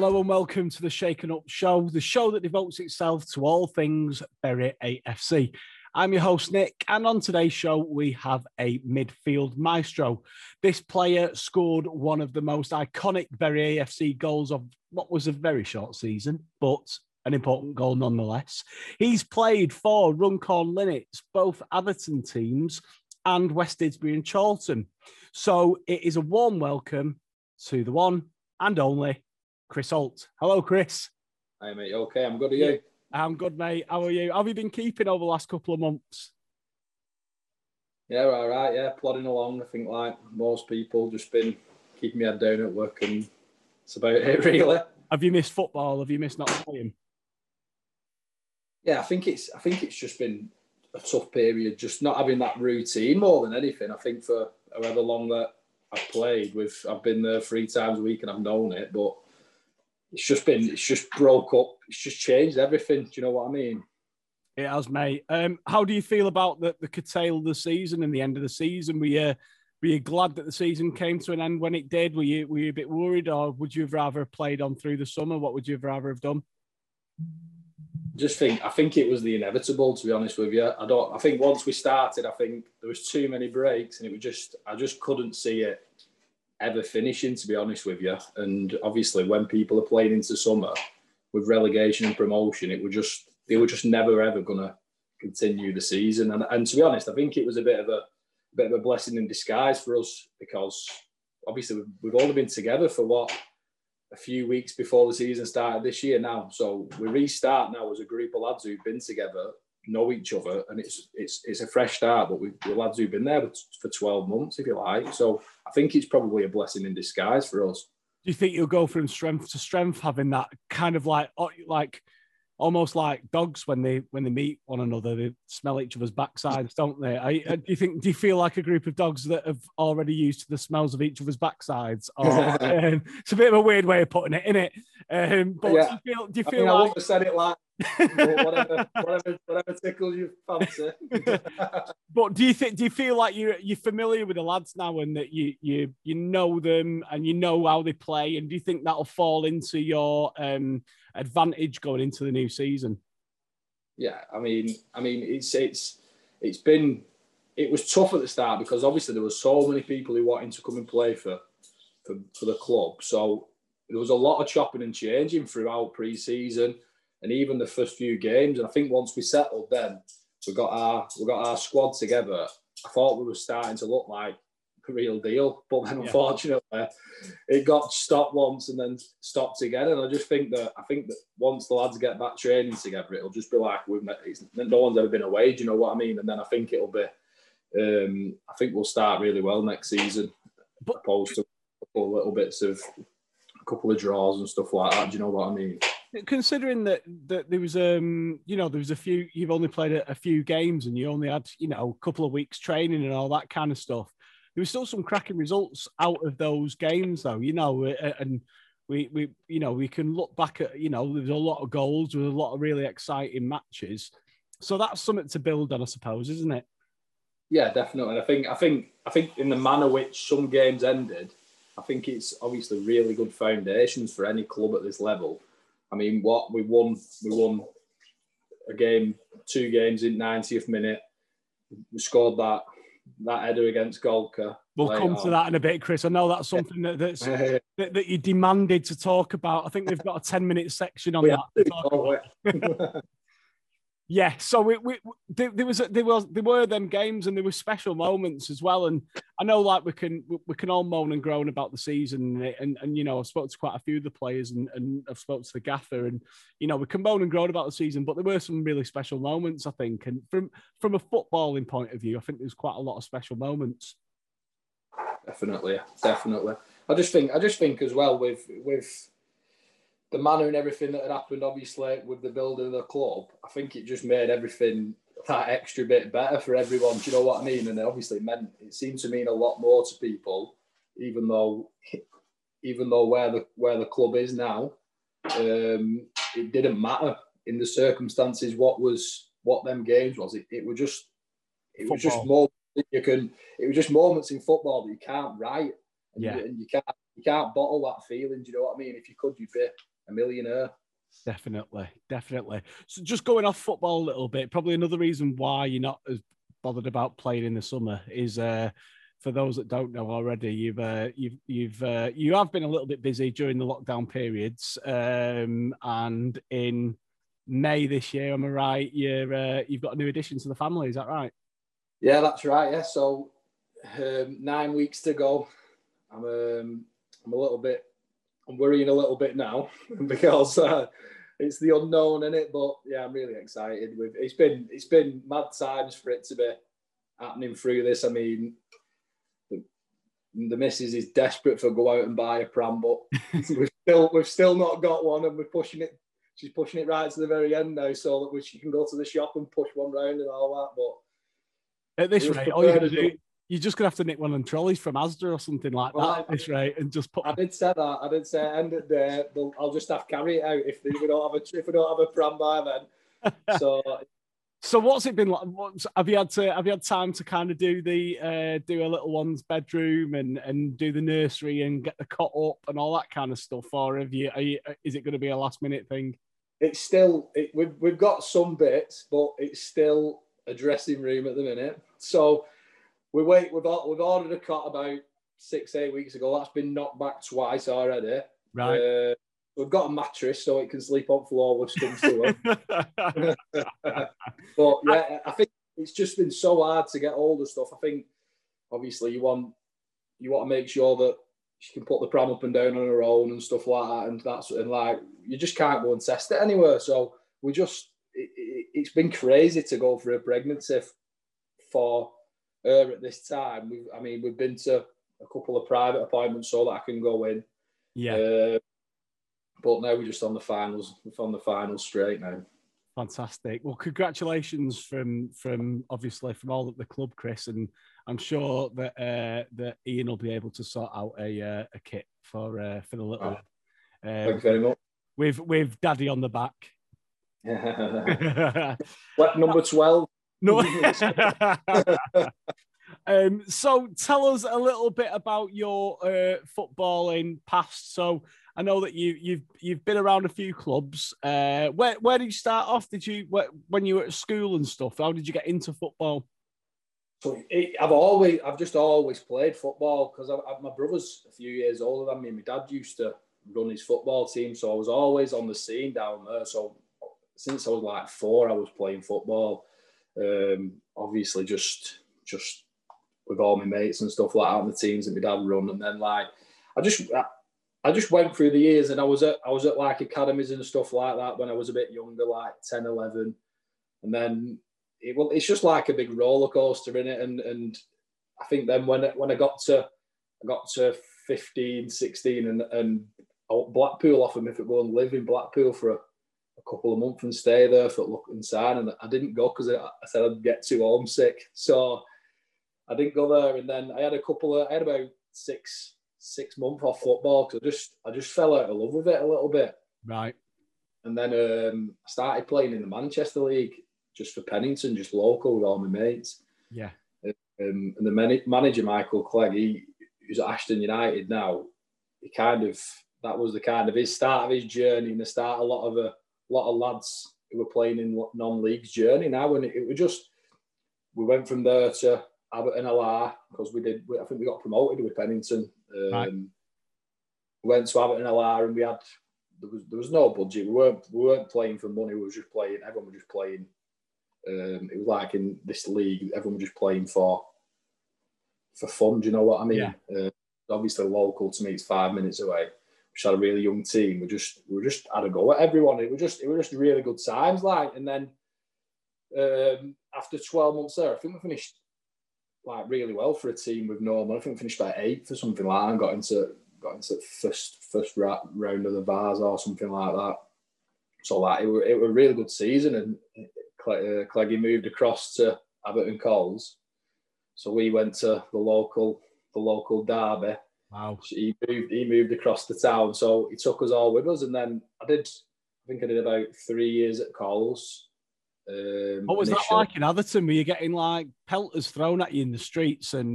Hello and welcome to the Shaken Up Show, the show that devotes itself to all things Bury AFC. I'm your host, Nick, and on today's show, we have a midfield maestro. This player scored one of the most iconic Bury AFC goals of what was a very short season, but an important goal nonetheless. He's played for Runcorn Linnets, both Atherton teams, and West Didsbury and Charlton. So it is a warm welcome to the one and only Chris Holt. Hello, Chris. Hey, mate. Okay, I'm good. Are you? I'm good, mate. How are you? How have you been keeping over the last couple of months? Yeah, all right. Yeah, plodding along. I think like most people, just been keeping my head down at work, and it's about it, really. Have you missed football? Have you missed not playing? Yeah, I think it's just been a tough period, just not having that routine more than anything. I think for however long that I've played, I've been there 3 times a week, and I've known it, but it's just broke up. It's just changed everything. Do you know what I mean? It has, mate. How do you feel about the curtail of the season and the end of the season? Were you glad that the season came to an end when it did? Were you a bit worried, or would you have rather played on through the summer? What would you have rather have done? I think it was the inevitable, to be honest with you. I think once we started, I think there was too many breaks, and it was I just couldn't see it ever finishing, to be honest with you. And obviously when people are playing into summer with relegation and promotion, they were just never ever gonna continue the season. And to be honest, I think it was a bit of a blessing in disguise for us, because obviously we've only been together for a few weeks before the season started this year now. So we restart now as a group of lads who've been together, know each other, and it's a fresh start, but we're lads who've been there for 12 months, if you like. So I think it's probably a blessing in disguise for us. Do you think you'll go from strength to strength, having that kind of like almost like dogs when they meet one another, they smell each other's backsides, don't they? Do you feel like a group of dogs that have already used to the smells of each other's backsides? Or, it's a bit of a weird way of putting it, isn't it? But yeah. Do you feel like I wouldn't have said it like whatever tickles you fancy. But do you feel like you're familiar with the lads now, and that you know them and you know how they play, and do you think that'll fall into your advantage going into the new season? Yeah, I mean it was tough at the start, because obviously there were so many people who wanted to come and play for the club. So there was a lot of chopping and changing throughout pre-season. And even the first few games, and I think once we settled, then we got our squad together. I thought we were starting to look like a real deal, but then unfortunately, it got stopped once and then stopped again. And I think that once the lads get back training together, it'll just be like no one's ever been away. Do you know what I mean? And then I think it'll be. I think we'll start really well next season, as opposed to a couple of draws and stuff like that. Do you know what I mean? Considering that there was a few, you've only played a few games and you only had a couple of weeks training and all that kind of stuff, there was still some cracking results out of those games though, and we can look back at, there's a lot of goals, there was a lot of really exciting matches, so that's something to build on, I suppose, isn't it? Yeah, definitely. And I think in the manner which some games ended, I think it's obviously really good foundations for any club at this level. I mean, what we won a game, 2 games in 90th minute. We scored that header against Golcar. We'll come to that in a bit, Chris. I know that's something that you demanded to talk about. I think they've got a 10-minute section on that. Yeah, so there were them games, and there were special moments as well. And I know, like, we can all moan and groan about the season, and I've spoken to quite a few of the players, and I've spoken to the gaffer, and we can moan and groan about the season, but there were some really special moments, I think. And from a footballing point of view, I think there's quite a lot of special moments. Definitely. I just think as well with the manner and everything that had happened, obviously, with the building of the club, I think it just made everything that extra bit better for everyone. Do you know what I mean? And obviously it seemed to mean a lot more to people, even though where the club is now, it didn't matter in the circumstances what them games was. It was just moments in football that you can't write, and you can't. you can't bottle that feeling. Do you know what I mean? If you could, you'd be a millionaire. Definitely, definitely. So just going off football a little bit, probably another reason why you're not as bothered about playing in the summer is for those that don't know already, you have been a little bit busy during the lockdown periods, and in May this year, am I right? You've got a new addition to the family, is that right? Yeah, that's right. Yeah, so 9 weeks to go. I'm worrying a little bit now because it's the unknown, isn't it? But yeah, I'm really excited. It's been mad times for it to be happening through this. I mean, the missus is desperate for go out and buy a pram, but we've still not got one, and we're pushing it. She's pushing it right to the very end now, so that she can go to the shop and push one round and all that. But at this rate, all you're gonna do, you're just gonna have to nick one of the trolleys from Asda or something like that at this rate, and just put. I did say end of the day, I'll just have to carry it out if we don't have a pram by then. So. So what's it been like? Have you had time to kind of do the do a little one's bedroom and do the nursery and get the cot up and all that kind of stuff, or is it going to be a last minute thing? It's still we've got some bits, but it's still a dressing room at the minute. So we've ordered a cot about 6-8 weeks ago. That's been knocked back twice already. Right. We've got a mattress so it can sleep on floor, which comes to it. But yeah, I think it's just been so hard to get all the stuff. I think obviously you want to make sure that she can put the pram up and down on her own and stuff like that, and that's and like you just can't go and test it anywhere. So it's been crazy to go for a pregnancy for her at this time. We've been to a couple of private appointments so that I can go in. Yeah. But now we're just on the finals. We're on the final straight now. Fantastic. Well, congratulations from all at the club, Chris, and I'm sure that that Ian will be able to sort out a kit for the little. Thanks very much. With Daddy on the back. Yeah. Number 12. No. So tell us a little bit about your footballing past. So I know that you've been around a few clubs. Where did you start off? When you were at school and stuff? How did you get into football? So I've just always played football because my brother's a few years older than me. My dad used to run his football team, so I was always on the scene down there. So since I was like 4, I was playing football. Obviously, just with all my mates and stuff like that, and the teams that my dad run, and then like I just went through the years, and I was at like academies and stuff like that when I was a bit younger, like 10, 11, and then it's just like a big roller coaster in it, and I think then when I got to 15, 16, and Blackpool offered me to go and live in Blackpool for a couple of months and stay there for look inside, and I didn't go because I said I'd get too homesick, so I didn't go there. And then I had about six months off football because I just fell out of love with it a little bit. Right. And then I started playing in the Manchester League just for Pennington, just local with all my mates. Yeah. And the manager, Michael Clegg, who's at Ashton United now, that was his start of his journey, and the start of a lot of lads who were playing in non-leagues journey now. And we went from there to Atherton Colls, because I think we got promoted with Pennington. Right. Went to Atherton Colls, and there was no budget. We weren't playing for money. We were just playing. Everyone was just playing. It was like in this league, everyone was just playing for fun. Do you know what I mean? Yeah. Obviously, local to me, it's 5 minutes away. We just had a really young team. We just had a go at everyone. It was just really good times. Like, and then after 12 months there, I think we finished like really well for a team with no money. I think we finished about 8th or something like that, and got into the first round of the VARs or something like that. So like it was a really good season, and Cleggie moved across to Atherton Colls, so we went to the local derby. Wow. So he moved across the town, so he took us all with us, and then I think I did about 3 years at Colls. What was that like in Atherton? Were you getting like pelters thrown at you in the streets and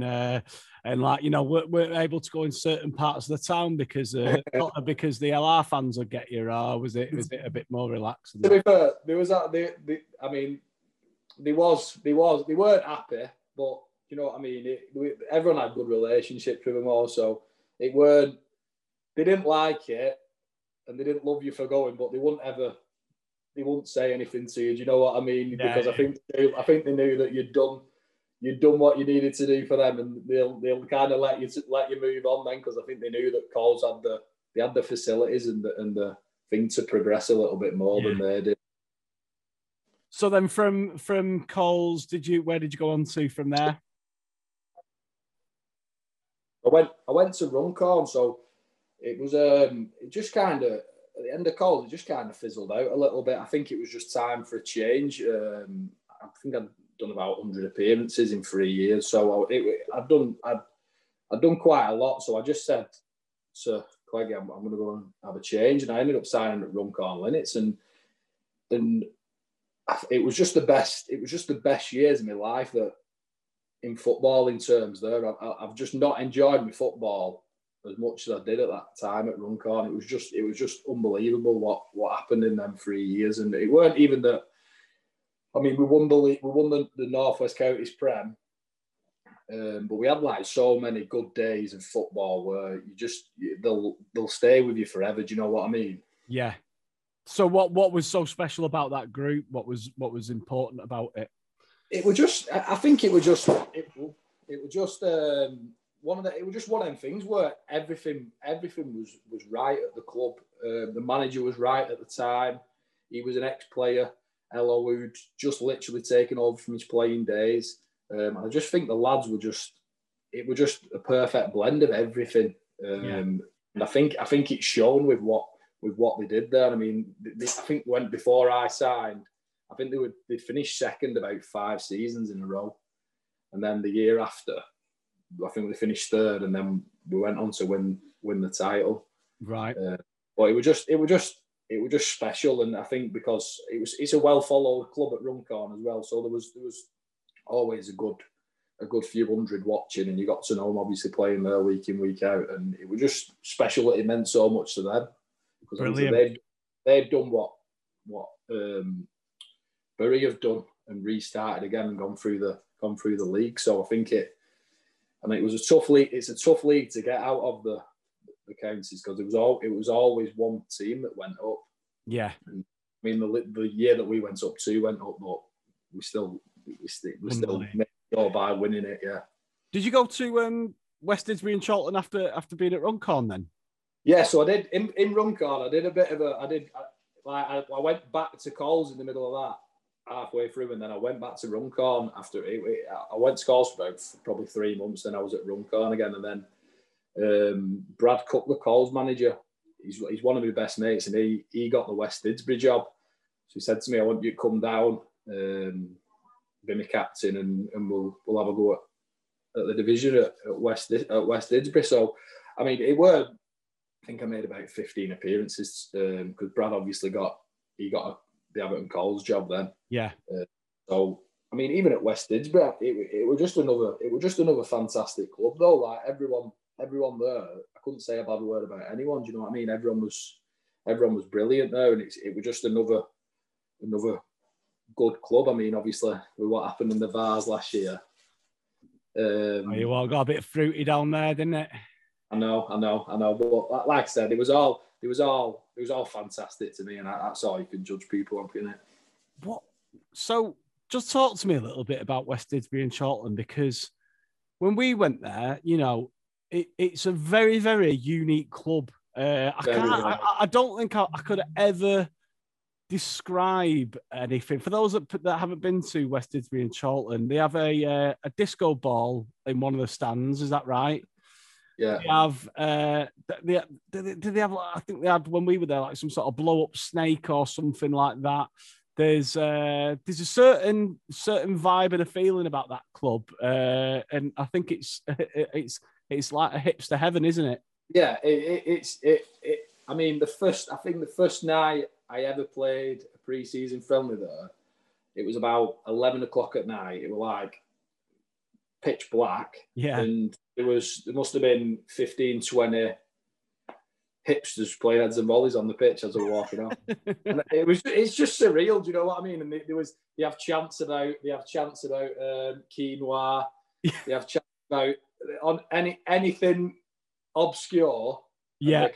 like, you know, weren't able to go in certain parts of the town because the LR fans would get you, or was it a bit more relaxed? To be fair, there was that. I mean, they weren't happy, but you know what I mean. Everyone had good relationships with them also. They didn't like it, and they didn't love you for going, but they wouldn't say anything to you. Do you know what I mean? Yeah, because I think they knew that you'd done what you needed to do for them, and they'll kind of let you move on then, because I think they knew that Colls had the facilities and the thing to progress a little bit more than they did. So then from Colls, where did you go on to from there? I went to Runcorn, so it was it just kind of, at the end of Colls, it just kind of fizzled out a little bit. I think it was just time for a change. I think I'd done about 100 appearances in 3 years, so I'd done quite a lot. So I just said to Clegg, I'm going to go and have a change, and I ended up signing at Runcorn Linnets, and it was just the best. It was just the best years of my life that in football, in terms there. I've just not enjoyed my football as much as I did at that time at Runcorn. It was just unbelievable what happened in them 3 years. And it weren't even that. I mean, we won the league, we won the North West Counties Prem, but we had like so many good days of football where they'll stay with you forever. Do you know what I mean? Yeah. So what was so special about that group? What was important about it? It was just one of them things where everything was right at the club. The manager was right at the time. He was an ex-player, Elo, who'd just literally taken over from his playing days. I just think the lads were just a perfect blend of everything. And I think it's shown with what they did there. I mean, before I signed, I think they'd finished second about 5 seasons in a row, and then the year after, I think we finished third, and then we went on to win the title. Right. But it was just special, and I think because it's a well followed club at Runcorn as well, so there was always a good few hundred watching, and you got to know them obviously playing there week in week out, and it was just special that it meant so much to them, because they've done what Bury have done and restarted again and gone through the league. So I think it was a tough league. It's a tough league to get out of the counties, because it was always one team that went up. Yeah, and, I mean the year that we went up, two went up, but we still made it all by winning it. Yeah. Did you go to West Didsbury and Charlton after being at Runcorn then? Yeah, so I did in Runcorn. I went back to Colls in the middle of that, halfway through, and then I went back to Runcorn after it. I went to Colls for about probably 3 months, then I was at Runcorn again, and then Brad Cook, the Colls manager, he's one of my best mates, and he got the West Didsbury job, so he said to me, I want you to come down, be my captain, and we'll have a go at the division at West Didsbury. So I mean, I think I made about 15 appearances, because Brad obviously got the Atherton Colls job then. Yeah. So I mean, even at West Didsbury, it was just another fantastic club though. Like everyone there, I couldn't say a bad word about anyone. Do you know what I mean? Everyone was brilliant there, and it was just another good club. I mean, obviously with what happened in the VARs last year, you all got a bit fruity down there, didn't it? I know. But like I said, it was all fantastic to me, and that's all you can judge people on, isn't it? What? So, just talk to me a little bit about West Didsbury and Charlton, because when we went there, you know, it's a very, very unique club. I don't think I could ever describe anything. For those that haven't been to West Didsbury and Charlton, they have a disco ball in one of the stands. Is that right? Yeah. They have, I think they had, when we were there, like some sort of blow up snake or something like that. There's a certain vibe and a feeling about that club, and I think it's like a hipster heaven, isn't it? Yeah, it's. I mean, I think the first night I ever played a pre-season friendly there, It was about 11 o'clock at night. It was like pitch black. Yeah. And there must have been 15, 20 hipsters playing heads and volleys on the pitch as they were walking off. And it's just surreal, do you know what I mean? And they have chants about quinoa, they have chants about on anything obscure. Yeah.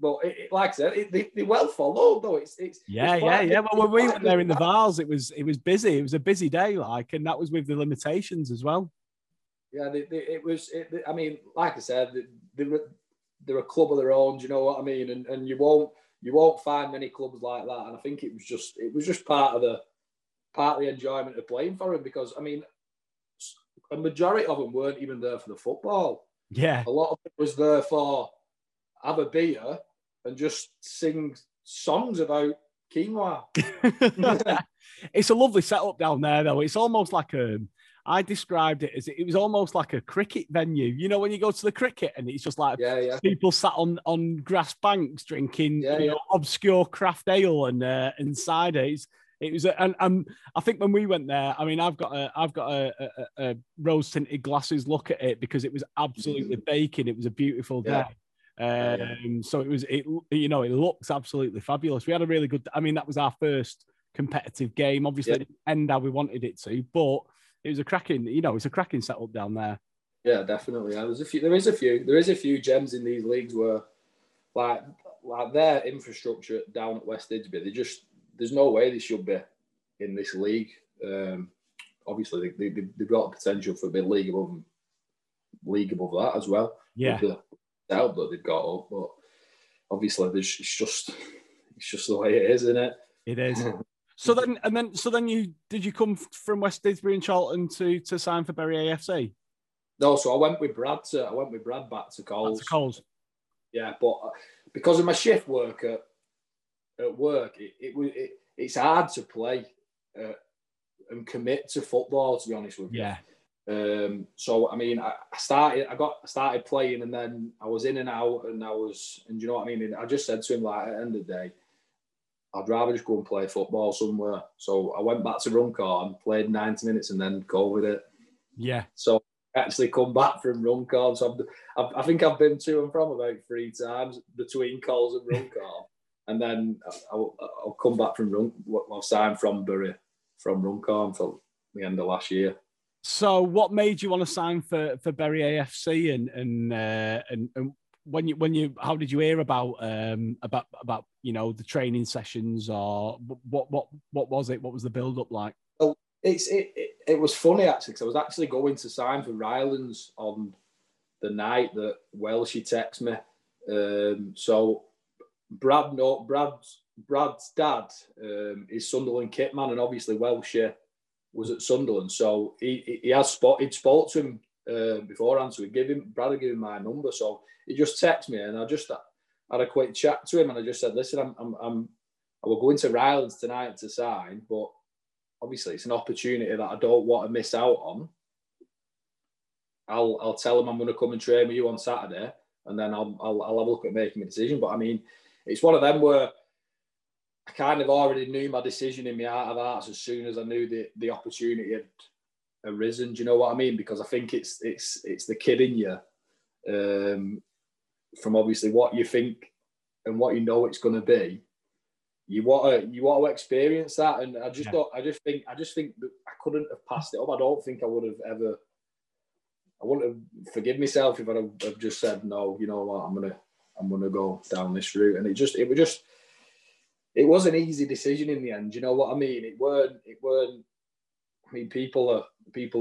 Well, like I said, they're well followed though. It's Well, when we went there in the Vals, it was busy. It was a busy day, like, and that was with the limitations as well. Yeah, I mean, like I said, they're a club of their own. Do you know what I mean? And you won't find many clubs like that. And I think it was just part of the enjoyment of playing for them, because I mean, a majority of them weren't even there for the football. Yeah, a lot of it was there for have a beer and just sing songs about quinoa. It's a lovely setup down there, though. It's almost like I described it as it was almost like a cricket venue. You know, when you go to the cricket and it's just like people sat on grass banks drinking obscure craft ale and ciders. It was, and I think when we went there, I mean, I've got a rose tinted glasses look at it because it was absolutely baking. It was a beautiful day. Yeah. So it looks absolutely fabulous. We had a really good, I mean, that was our first competitive game. Obviously it didn't end how we wanted it to, but it was a cracking setup down there. Yeah, definitely. There is a few gems in these leagues where like their infrastructure down at West Didsbury, there's no way they should be in this league. Obviously they've got the potential for a big league above that as well. Yeah. Out that they've got up, but obviously it's just the way it is, isn't it? It is. So then did you come from West Didsbury and Charlton to sign for Bury AFC? No, so I went with Brad back to Coles. Yeah, but because of my shift work at work, it's hard to play and commit to football, to be honest with you. Yeah. So I mean, I started playing, and then I was in and out, and you know what I mean. And I just said to him, like, at the end of the day, I'd rather just go and play football somewhere. So I went back to Runcorn and played 90 minutes, and then COVID it. Yeah. So I actually come back from Runcorn. So I think I've been to and from about 3 times between Coles and Runcorn, and then I'll come back from Runcorn. I signed from Bury from Runcorn for the end of last year. So, what made you want to sign for Bury AFC, and when you how did you hear about you know, the training sessions, or what was it? What was the build up like? Well, it was funny actually, because I was actually going to sign for Rylands on the night that Welshie texted me. So Brad's dad is Sunderland kit man, and obviously Welshie was at Sunderland, so he'd spoke to him beforehand, so Brad had given him my number, so he just texted me, and I just had a quick chat to him, and I just said, listen, I will go into Rylands tonight to sign, but obviously it's an opportunity that I don't want to miss out on. I'll tell him I'm going to come and train with you on Saturday, and then I'll have a look at making a decision. But I mean, it's one of them where I kind of already knew my decision in my heart of hearts as soon as I knew the opportunity had arisen. Do you know what I mean? Because I think it's the kid in you, from obviously what you think and what you know it's going to be. You want to experience that, and I just think that I couldn't have passed it up. I don't think I would have ever. I wouldn't have forgive myself if I'd have just said no. You know what? I'm gonna go down this route, and it was just. It was an easy decision in the end. You know what I mean? It weren't. I mean, people are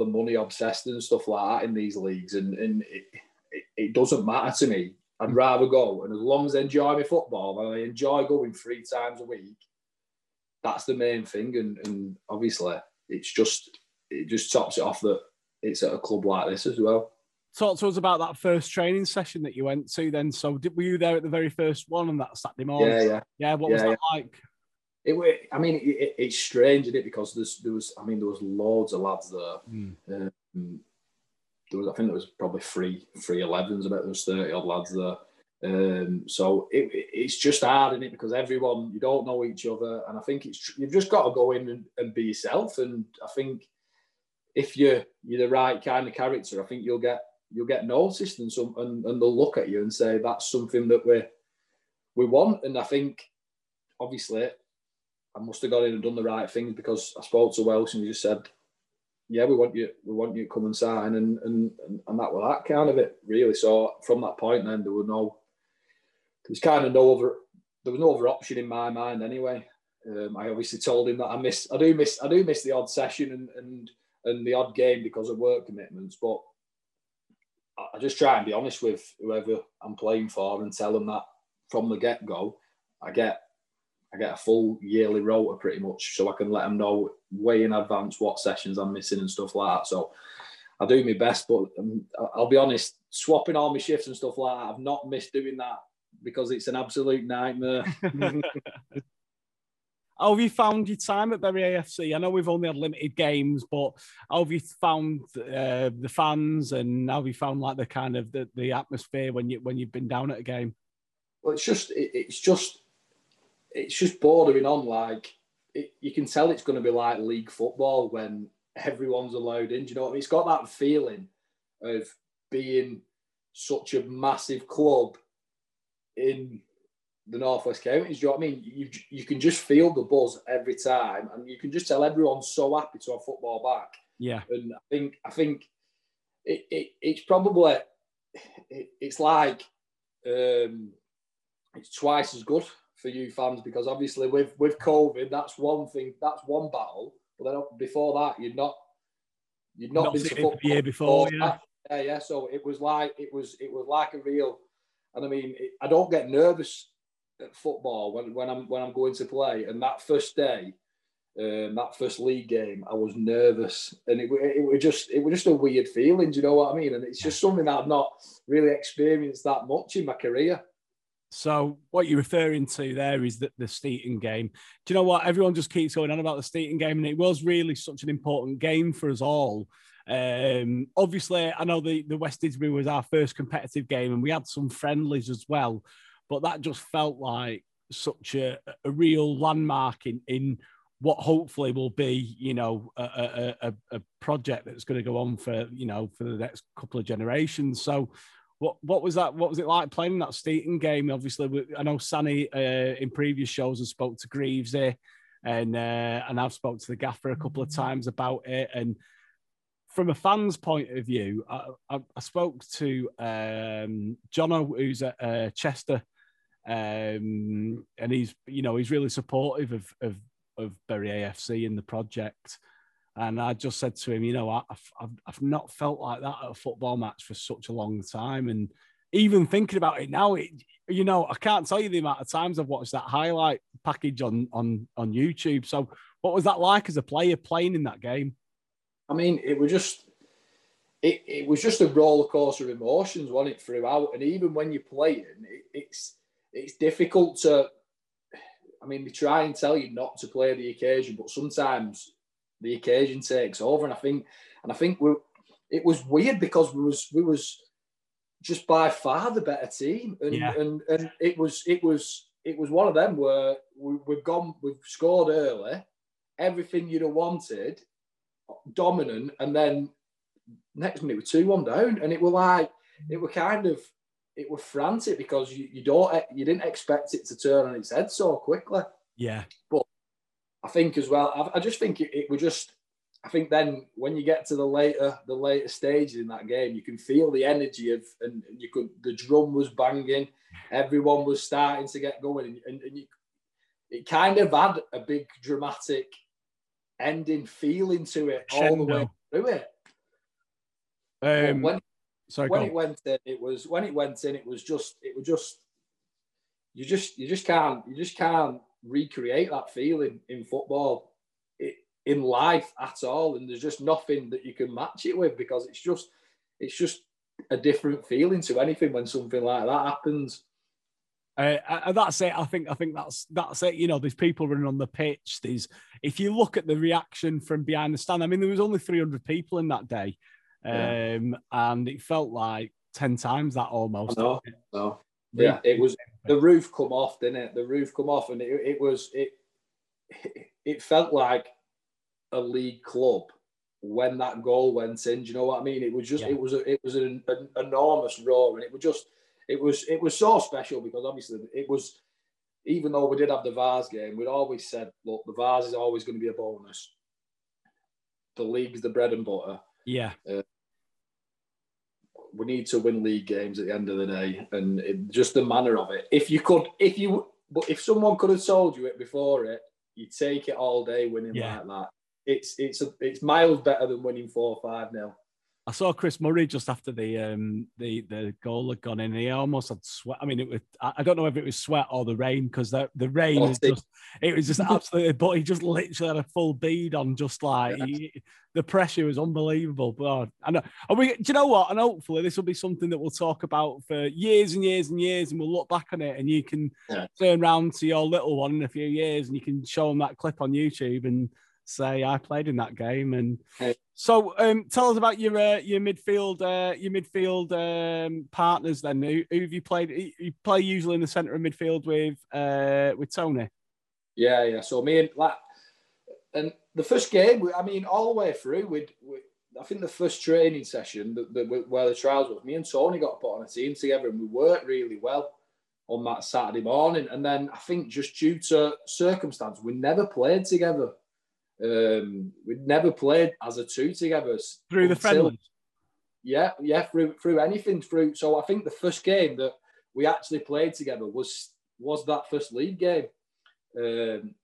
money obsessed and stuff like that in these leagues, and it doesn't matter to me. I'd rather go, and as long as I enjoy my football, and I enjoy going 3 times a week, that's the main thing. And obviously, it just tops it off that it's at a club like this as well. Talk to us about that first training session that you went to then. So were you there at the very first one on that Saturday morning? Yeah. What was that like? It's strange, isn't it? Because there was loads of lads there. There was, I think there was probably three 11s, about there was 30 odd lads there. So it's just hard, isn't it? Because everyone, you don't know each other, and I think you've just got to go in and be yourself. And I think if you're the right kind of character, I think you'll get noticed, and they'll look at you and say that's something that we want. And I think obviously I must have gone in and done the right things, because I spoke to Welsh and he just said, yeah, we want you to come and sign, and that was that kind of it, really. So from that point then there was no other option in my mind anyway. I obviously told him that I do miss the odd session and the odd game because of work commitments, but I just try and be honest with whoever I'm playing for and tell them that from the get-go, I get a full yearly rota pretty much, so I can let them know way in advance what sessions I'm missing and stuff like that. So I do my best, but I'll be honest, swapping all my shifts and stuff like that, I've not missed doing that because it's an absolute nightmare. How have you found your time at Bury AFC? I know we've only had limited games, but how have you found the fans, and how have you found like the kind of the atmosphere when you've been down at a game? Well, it's just bordering on like you can tell it's going to be like league football when everyone's allowed in. Do you know what I mean? It's got that feeling of being such a massive club in the Northwest Counties. Do you know what I mean? You can just feel the buzz every time, and you can just tell everyone's so happy to have football back. Yeah, and I think it's probably it's like it's twice as good for you fans, because obviously with COVID, that's one thing, that's one battle. But then before that, you'd not been to football the year before. Yeah. So it was like a real. And I mean, I don't get nervous at football when I'm going to play. And that first day, that first league game, I was nervous, and it was just a weird feeling. Do you know what I mean? And it's just something that I've not really experienced that much in my career. So what you're referring to there is the Steeton game. Do you know what? Everyone just keeps going on about the Steeton game, and it was really such an important game for us all. Obviously, I know the West Didsbury was our first competitive game, and we had some friendlies as well, but that just felt like such a real landmark in what hopefully will be, you know, a project that's going to go on for, you know, for the next couple of generations. So What was that? What was it like playing that Steeton game? Obviously, I know Sanny in previous shows has spoke to Greaves here, and I've spoke to the gaffer a couple of times about it. And from a fan's point of view, I spoke to Jono, who's at Chester, and he's really supportive of Bury AFC and the project. And I just said to him, you know, I've not felt like that at a football match for such a long time. And even thinking about it now, you know, I can't tell you the amount of times I've watched that highlight package on YouTube. So what was that like as a player playing in that game? I mean, it was just a roller coaster of emotions, wasn't it, throughout? And even when you're playing, it's difficult to, I mean, they try and tell you not to play the occasion, but sometimes the occasion takes over, and I think it was weird because we was just by far the better team, and it was one of them where we've scored early, everything you'd have wanted, dominant, and then next minute we're 2-1 down, and it were frantic because you didn't expect it to turn on its head so quickly. Yeah, but I think as well, I just think I think then when you get to the later stages in that game, you can feel the energy of, and the drum was banging, everyone was starting to get going, and it kind of had a big dramatic ending feeling to it all the way through it. When it went in, you just can't recreate that feeling in football, in life at all, and there's just nothing that you can match it with, because it's just a different feeling to anything when something like that happens. That's it. I think that's it. You know, there's people running on the pitch. There's, if you look at the reaction from behind the stand, I mean, there was only 300 people in that day, and it felt like 10 times that almost. Yeah, it was the roof come off, didn't it? The roof come off, and it felt like a league club when that goal went in. Do you know what I mean? It was just it was an enormous roar, and it was so special because obviously it was. Even though we did have the VARs game, we'd always said, look, the VARs is always going to be a bonus. The league's the bread and butter. Yeah. We need to win league games at the end of the day, and just the manner of it. If someone could have told you it before it, you'd take it all day winning like that. It's miles better than winning 4-5-0. I saw Chris Murray just after the goal had gone in. He almost had sweat. I mean, I don't know if it was sweat or the rain, because the rain was just absolutely. But he just literally had a full bead on. Just like the pressure was unbelievable. But I know. Do you know what? And hopefully this will be something that we'll talk about for years and years and years, and we'll look back on it, and you can turn round to your little one in a few years, and you can show them that clip on YouTube and say I played in that game. And so tell us about your midfield partners then. Who have you played? You play usually in the centre of midfield with Tony. Yeah. So me and like, and the first game, I mean, all the way through, I think the first training session where the trials was, me and Tony got put on a team together, and we worked really well on that Saturday morning. And then I think just due to circumstance, we never played together. We'd never played as a two together through the friendlies. Yeah, through anything through. So I think the first game that we actually played together was that first league game. And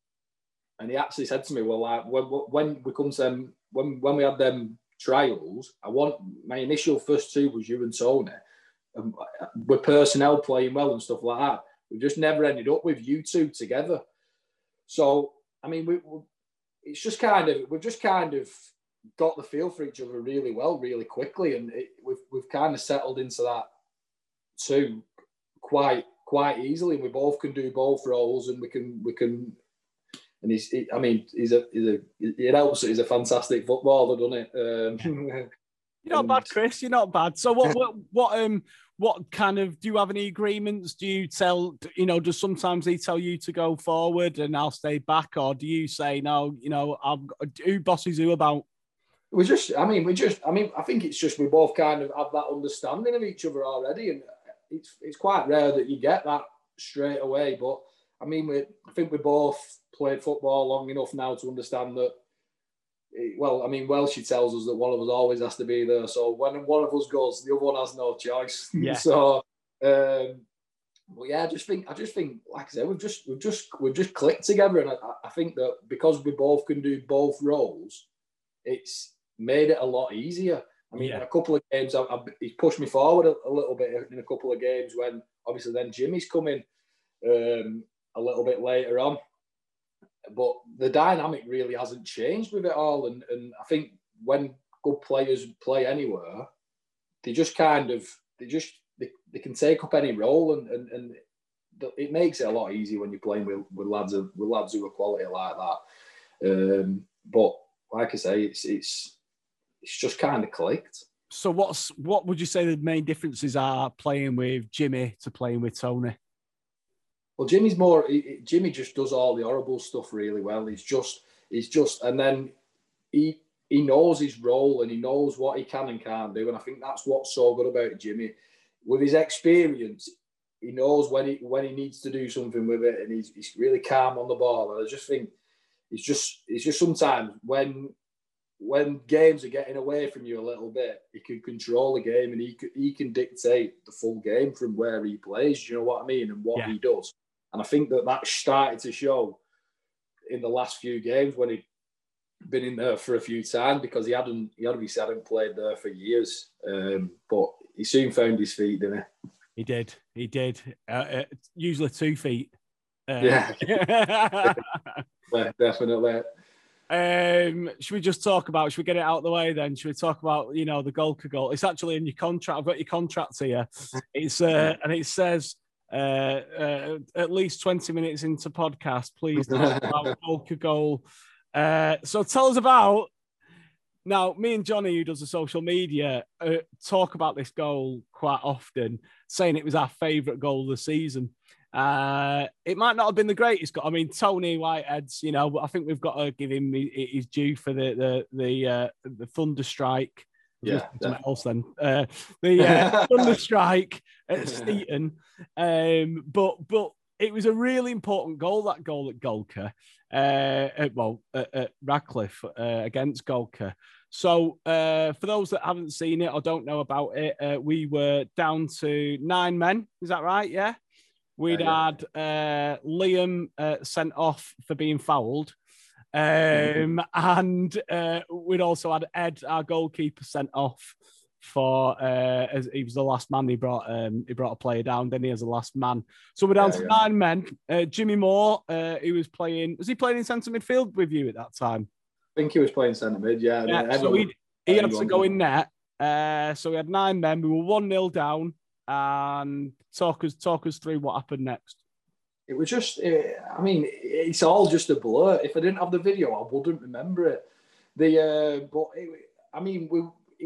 he actually said to me, "Well, like, when we come to them, when we had them trials, my initial first two was you and Tony, and we're personnel playing well and stuff like that. We just never ended up with you two together. So I mean, we it's just kind of, we've just kind of got the feel for each other really well, really quickly. And we've kind of settled into that too quite easily. We both can do both roles, and we can, and it helps that he's a fantastic footballer, doesn't it? You're not bad, Chris. You're not bad. So what kind of, do you have any agreements? Do you tell, does sometimes he tell you to go forward and I'll stay back, or do you say no? Who bosses who about? I think it's just we both kind of have that understanding of each other already, and it's quite rare that you get that straight away. But I mean, I think we both played football long enough now to understand that. Well, I mean, Welshie tells us that one of us always has to be there. So when one of us goes, the other one has no choice. Yeah. So, I just think, like I said, we've just clicked together, and I think that because we both can do both roles, it's made it a lot easier. I mean, in a couple of games, he's pushed me forward a little bit in a couple of games when obviously then Jimmy's come in a little bit later on. But the dynamic really hasn't changed with it all. And I think when good players play anywhere, they can take up any role, and it makes it a lot easier when you're playing with lads who are quality like that. But like I say, it's just kind of clicked. So what would you say the main differences are playing with Jimmy to playing with Tony? Well, Jimmy just does all the horrible stuff really well. He's just, and then he knows his role, and he knows what he can and can't do. And I think that's what's so good about Jimmy. With his experience, he knows when he needs to do something with it, and he's really calm on the ball. And I just think it's just sometimes when games are getting away from you a little bit, he can control the game, and he can dictate the full game from where he plays. Do you know what I mean? And what he does. And I think that started to show in the last few games when he'd been in there for a few times, because he obviously hadn't played there for years. But he soon found his feet, didn't he? He did. Usually 2 feet. Yeah, definitely. Should we get it out of the way then? Should we talk about, the Golcar goal? It's actually in your contract. I've got your contract here. It's and it says... at least 20 minutes into podcast, please. Golcar goal. So tell us about Now, me and Johnny, who does the social media, talk about this goal quite often, saying it was our favourite goal of the season. It might not have been the greatest goal. I mean, Tony Whitehead's, you know, I think we've got to give him his due for the thunder strike. Yeah, thunder strike at Steeton. But it was a really important goal, that goal at Golcar, at Radcliffe against Golcar. So for those that haven't seen it or don't know about it, we were down to 9 men. Is that right? Yeah. We'd had Liam sent off for being fouled. And we'd also had Ed, our goalkeeper, sent off for as he was the last man. He brought a player down. Then he was the last man. So we're down to 9 men. Jimmy Moore, who was playing. Was he playing in centre midfield with you at that time? I think he was playing centre mid. Yeah so he had to go in net. So we had 9 men. We were 1-0 down. And talk us through what happened next. It was just, I mean, it's all just a blur. If I didn't have the video, I wouldn't remember it.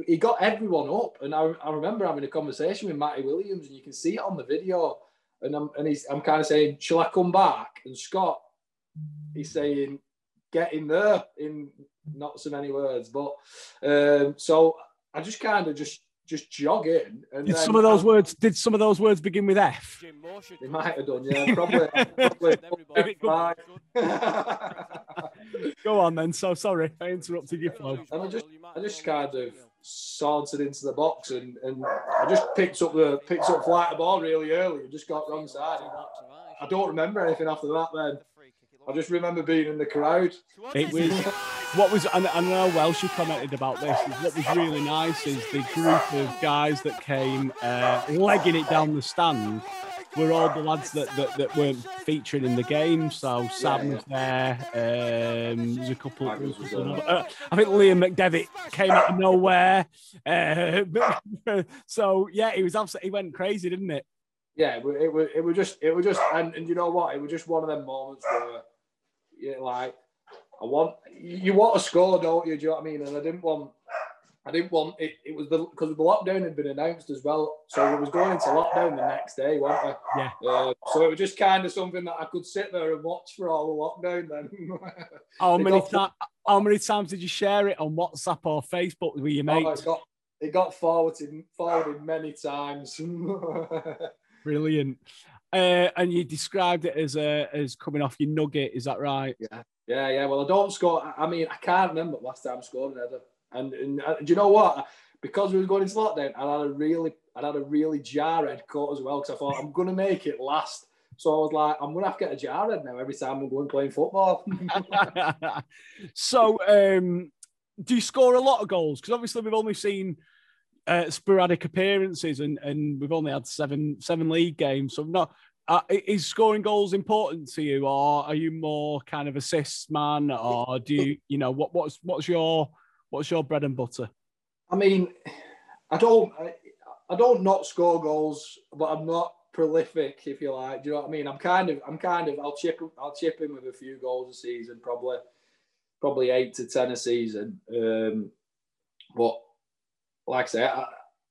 He got everyone up, and I remember having a conversation with Matty Williams, and you can see it on the video. And I'm kind of saying, "Shall I come back?" And Scott, he's saying, "Get in there," in not so many words, but so I just kind of just jog in. And did some of those words begin with F? They might have done, yeah. Probably. Go on then. So sorry, I interrupted your flow. And I just kind of sauntered into the box, and I just picked up flight of ball really early and just got wrong side. I don't remember anything after that then. I just remember being in the crowd. It was what was, and I know Welshie commented about this. What was really nice is the group of guys that came legging it down the stand were all the lads that weren't featuring in the game. So Sam was there. There's a couple. I think Liam McDevitt came out of nowhere. So yeah, he was absolutely, he went crazy, didn't it? Yeah, it was just, and you know what? It was just one of them moments where. Yeah, like you want to score, don't you? Do you know what I mean? And I didn't want it. It was because the lockdown had been announced as well, so it was going into lockdown the next day, weren't it? Yeah. So it was just kind of something that I could sit there and watch for all the lockdown. Then how many times did you share it on WhatsApp or Facebook with your mates? It got forwarded many times. Brilliant. And you described it as coming off your nugget, is that right? Yeah. Well, I don't score. I mean, I can't remember last time I scored an header. And do you know what? Because we were going into lockdown, I had a really jarhead cut as well, because I thought, I'm going to make it last. So I was like, I'm going to have to get a jarhead now every time I'm going playing football. So do you score a lot of goals? Because obviously we've only seen... sporadic appearances, and we've only had seven league games. So is scoring goals important to you, or are you more kind of assists man, or do you, you know, what's your bread and butter? I mean, I don't not score goals, but I'm not prolific, if you like. Do you know what I mean? I'm kind of I'll chip in with a few goals a season, probably 8 to 10 a season, but. Like I say,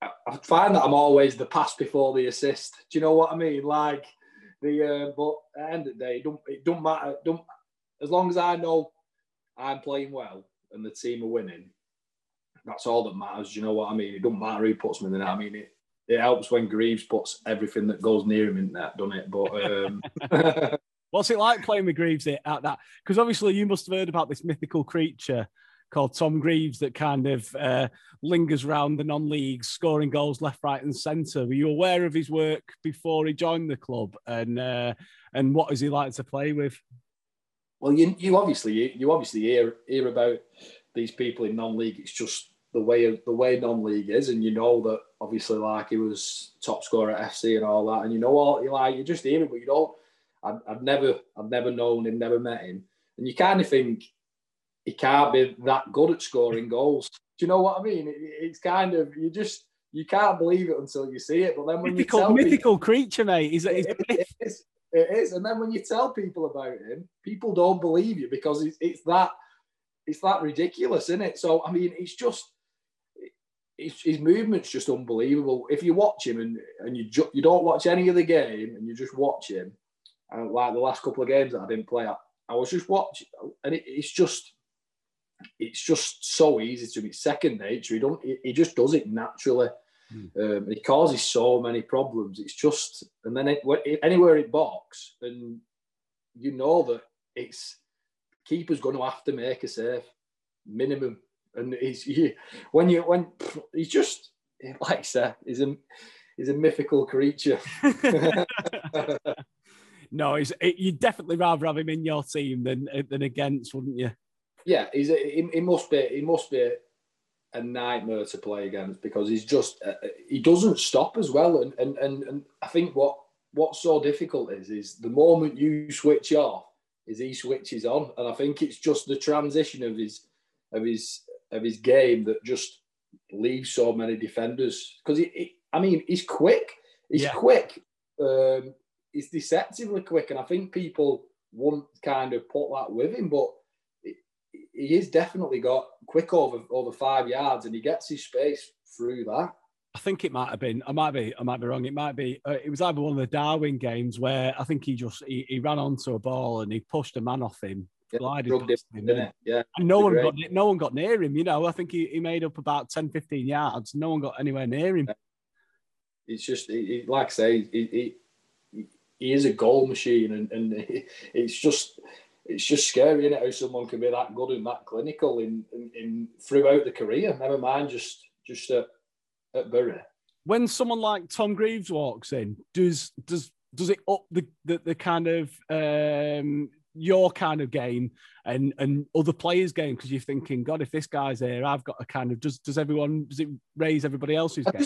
I find that I'm always the pass before the assist. Do you know what I mean? Like but at the end of the day, it don't matter. As long as I know I'm playing well and the team are winning, that's all that matters. Do you know what I mean? It doesn't matter who puts me in there. I mean, it helps when Greaves puts everything that goes near him in that, doesn't it? But what's it like playing with Greaves at that? Because obviously you must have heard about this mythical creature called Tom Greaves that kind of lingers around the non-leagues, scoring goals left, right and centre. Were you aware of his work before he joined the club, and what is he like to play with? Well, you obviously hear about these people in non-league. It's just the way non-league is, and you know that obviously, like, he was top scorer at FC and all that, and you know all, like, you just hear it, but you don't. I've never known him, never met him, and you kind of think, he can't be that good at scoring goals. Do you know what I mean? It's kind of, you can't believe it until you see it. But then when mythical, you tell mythical people, creature, mate, it is. And then when you tell people about him, people don't believe you because it's that. it's that ridiculous, isn't it? So, I mean, it's just, his movement's just unbelievable. If you watch him and you don't watch any of the game and you just watch him, like the last couple of games that I didn't play, I was just watching, and it's just so easy to him. It's second nature. He just does it naturally. And he causes so many problems. It's just, and then anywhere it box, and you know that it's keeper's going to have to make a save, minimum. And when he's just, like I said, he's a mythical creature. No, you'd definitely rather have him in your team than against, wouldn't you? Yeah, he must be a nightmare to play against, because he's just he doesn't stop as well. And I think what's so difficult is the moment you switch off, is he switches on, and I think it's just the transition of his game that just leaves so many defenders, because he's quick. He's quick. He's deceptively quick, and I think people won't kind of put that with him, but he is definitely got quick over 5 yards, and he gets his space through that. I think it might have been, I might be wrong. It might be, it was either one of the Darwin games where I think he ran onto a ball and he pushed a man off him, glided past him, and no one got near him. You know, I think he made up about 10, 15 yards. No one got anywhere near him. Yeah. It's just, like I say, he is a goal machine, and it's just scary, isn't it, how someone can be that good and that clinical in throughout the career. Never mind just at Bury. When someone like Tom Greaves walks in, does it up the kind of your kind of game and other players' game, because you're thinking, God, if this guy's here, I've got a kind of, does it raise everybody else's game?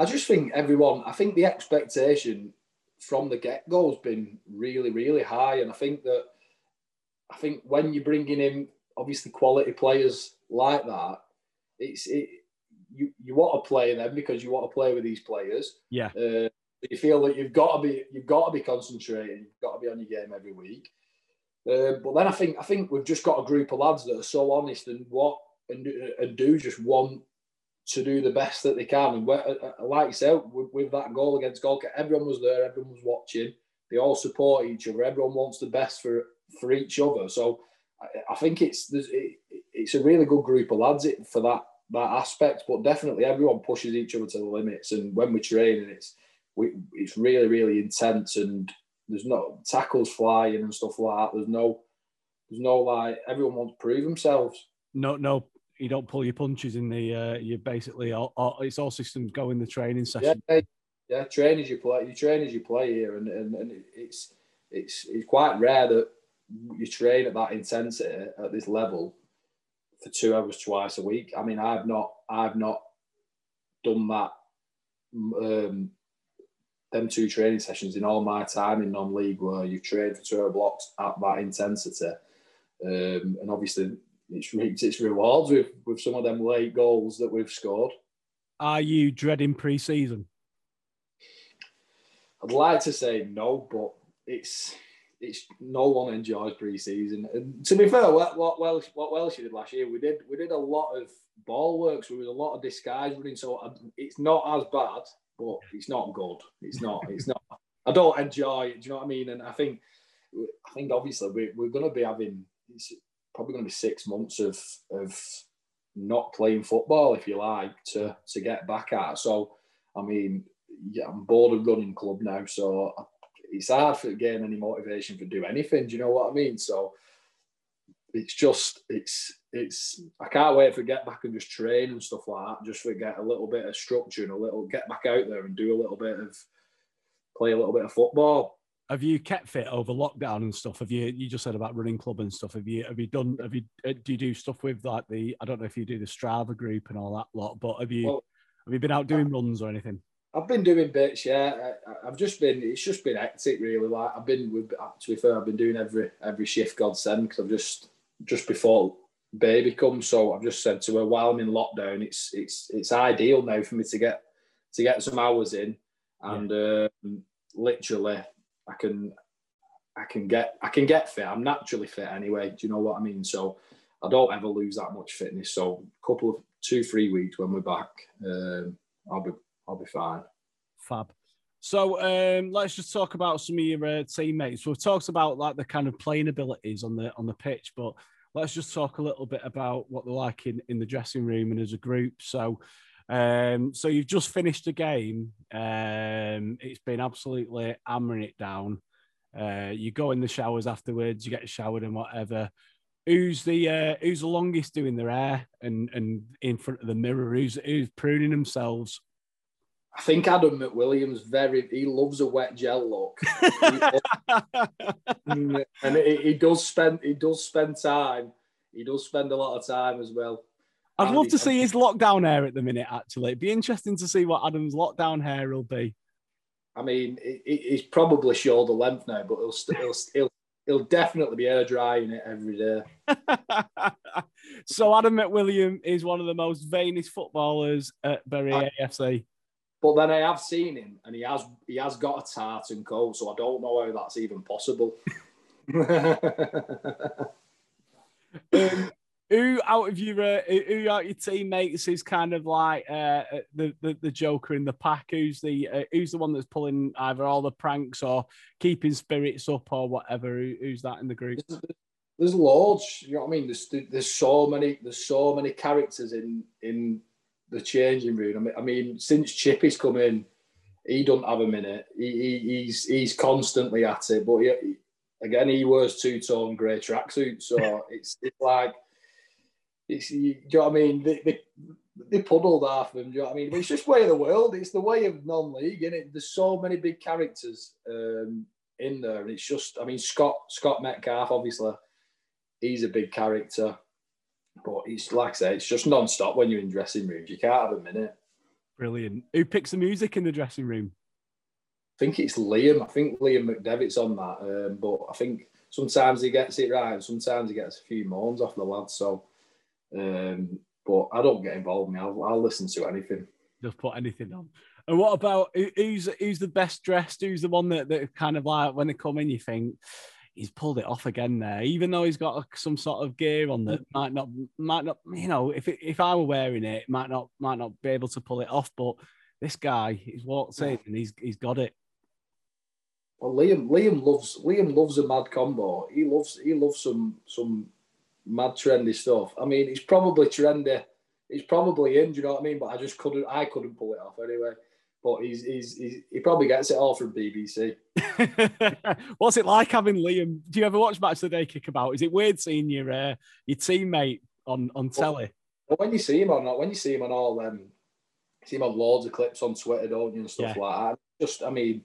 I just think everyone, I think the expectation from the get-go has been really, really high, and I think when you're bringing in obviously quality players like that, you want to play them because you want to play with these players. Yeah. You feel that you've got to be concentrating, you've got to be on your game every week. But then I think we've just got a group of lads that are so honest and just want to do the best that they can. And like you said, with that goal against Golcar, everyone was there, everyone was watching. They all support each other. Everyone wants the best for each other. So I think it's a really good group of lads for that aspect. But definitely, everyone pushes each other to the limits. And when we're training, it's really, really intense. And there's no tackles flying and stuff like that. There's no like, everyone wants to prove themselves. No. You don't pull your punches in the. You basically, it's all systems go in the training session. Yeah. Train as you play. You train as you play here, and it's quite rare that you train at that intensity at this level for 2 hours twice a week. I mean, I've not done that. Them two training sessions in all my time in non-league, where you've trained for 2 hour blocks at that intensity, and obviously, it's reaped its rewards with some of them late goals that we've scored. Are you dreading pre-season? I'd like to say no, but it's no one enjoys pre-season. And to be fair, what Welshie did last year, we did a lot of ball work, so there was a lot of disguise running. So it's not as bad, but it's not good. It's not. I don't enjoy it. Do you know what I mean? And I think obviously we're going to be having. It's probably going to be 6 months of not playing football, if you like, to get back at. So, I mean, yeah, I'm bored of running club now, so it's hard for getting any motivation to do anything. Do you know what I mean? So it's just, I can't wait for get back and just train and stuff like that, just for get a little bit of structure and get back out there and play a little bit of football. Have you kept fit over lockdown and stuff? Have you just said about running club and stuff? Do you do stuff with like I don't know if you do the Strava group and all that lot, but have you been out doing runs or anything? I've been doing bits, yeah. It's just been hectic, really. Like to be fair, I've been doing every shift God send, because I've just before baby comes, so I've just said to her, while I'm in lockdown, it's ideal now for me to get some hours in, and literally. I can get fit. I'm naturally fit anyway. Do you know what I mean? So I don't ever lose that much fitness. So a couple of 2-3 weeks when we're back, I'll be fine. Fab. So let's just talk about some of your teammates. We've talked about like the kind of playing abilities on the pitch, but let's just talk a little bit about what they're like in the dressing room and as a group. So, so you've just finished a game. It's been absolutely hammering it down. You go in the showers afterwards. You get showered and whatever. Who's the longest doing their hair and in front of the mirror? Who's pruning themselves? I think Adam McWilliams he loves a wet gel look, and he does spend a lot of time as well. I'd love to see his lockdown hair at the minute. Actually, it'd be interesting to see what Adam's lockdown hair will be. I mean, he's probably shoulder length now, but he'll definitely be hair drying it every day. So Adam McWilliams is one of the most vainest footballers at Bury AFC. But then I have seen him, and he has got a tartan coat, so I don't know how that's even possible. Who out of your teammates is kind of like the joker in the pack? Who's the one that's pulling either all the pranks or keeping spirits up or whatever? Who's that in the group? There's loads. You know what I mean? There's so many characters in the changing room. I mean, since Chippy's come in, he doesn't have a minute. He's constantly at it. But he wears two-tone grey tracksuit, so it's like, it's, do you know what I mean? They puddled half of them. Do you know what I mean? But it's just way of the world. It's the way of non-league, isn't it? There's so many big characters in there, and it's just, I mean, Scott Metcalf, obviously, he's a big character. But it's like I say, it's just non-stop when you're in dressing rooms. You can't have a minute. Brilliant. Who picks the music in the dressing room? I think it's Liam. I think Liam McDevitt's on that. But I think sometimes he gets it right, and sometimes he gets a few moans off the lads. So, but I don't get involved in it. I'll listen to anything. Just put anything on. And what about who's the best dressed? Who's the one that kind of like when they come in, you think, he's pulled it off again there, even though he's got some sort of gear on that might not, you know, if I were wearing it, might not be able to pull it off. But this guy, he's walked in and he's got it. Well, Liam loves a mad combo. He loves some mad trendy stuff. I mean, it's probably trendy. It's probably in, do you know what I mean? But I just couldn't pull it off anyway. But he probably gets it all from BBC. What's it like having Liam? Do you ever watch Match of the Day Kickabout? Is it weird seeing your teammate on telly? When you see him on all them, see him on loads of clips on Twitter, don't you, and stuff like that. Just, I mean,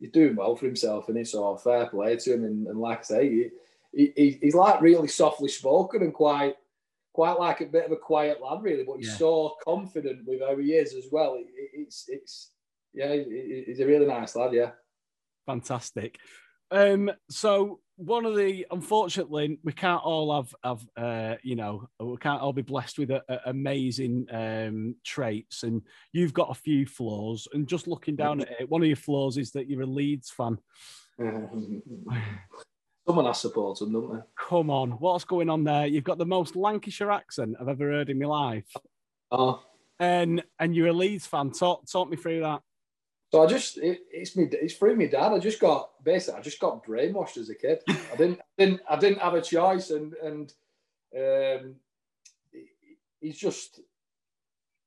he's doing well for himself, and so fair play to him. And like I say, he's like really softly spoken and quite like a bit of a quiet lad, really. But he's so confident with how he is as well. He's a really nice lad, yeah. Fantastic. So one of the, unfortunately, we can't all we can't all be blessed with amazing traits, and you've got a few flaws, and just looking down at it, one of your flaws is that you're a Leeds fan. Someone has supported them, don't they? Come on, what's going on there? You've got the most Lancashire accent I've ever heard in my life. Oh. And you're a Leeds fan. Talk me through that. So it's through my dad. I just got brainwashed as a kid. I didn't have a choice, and he's just,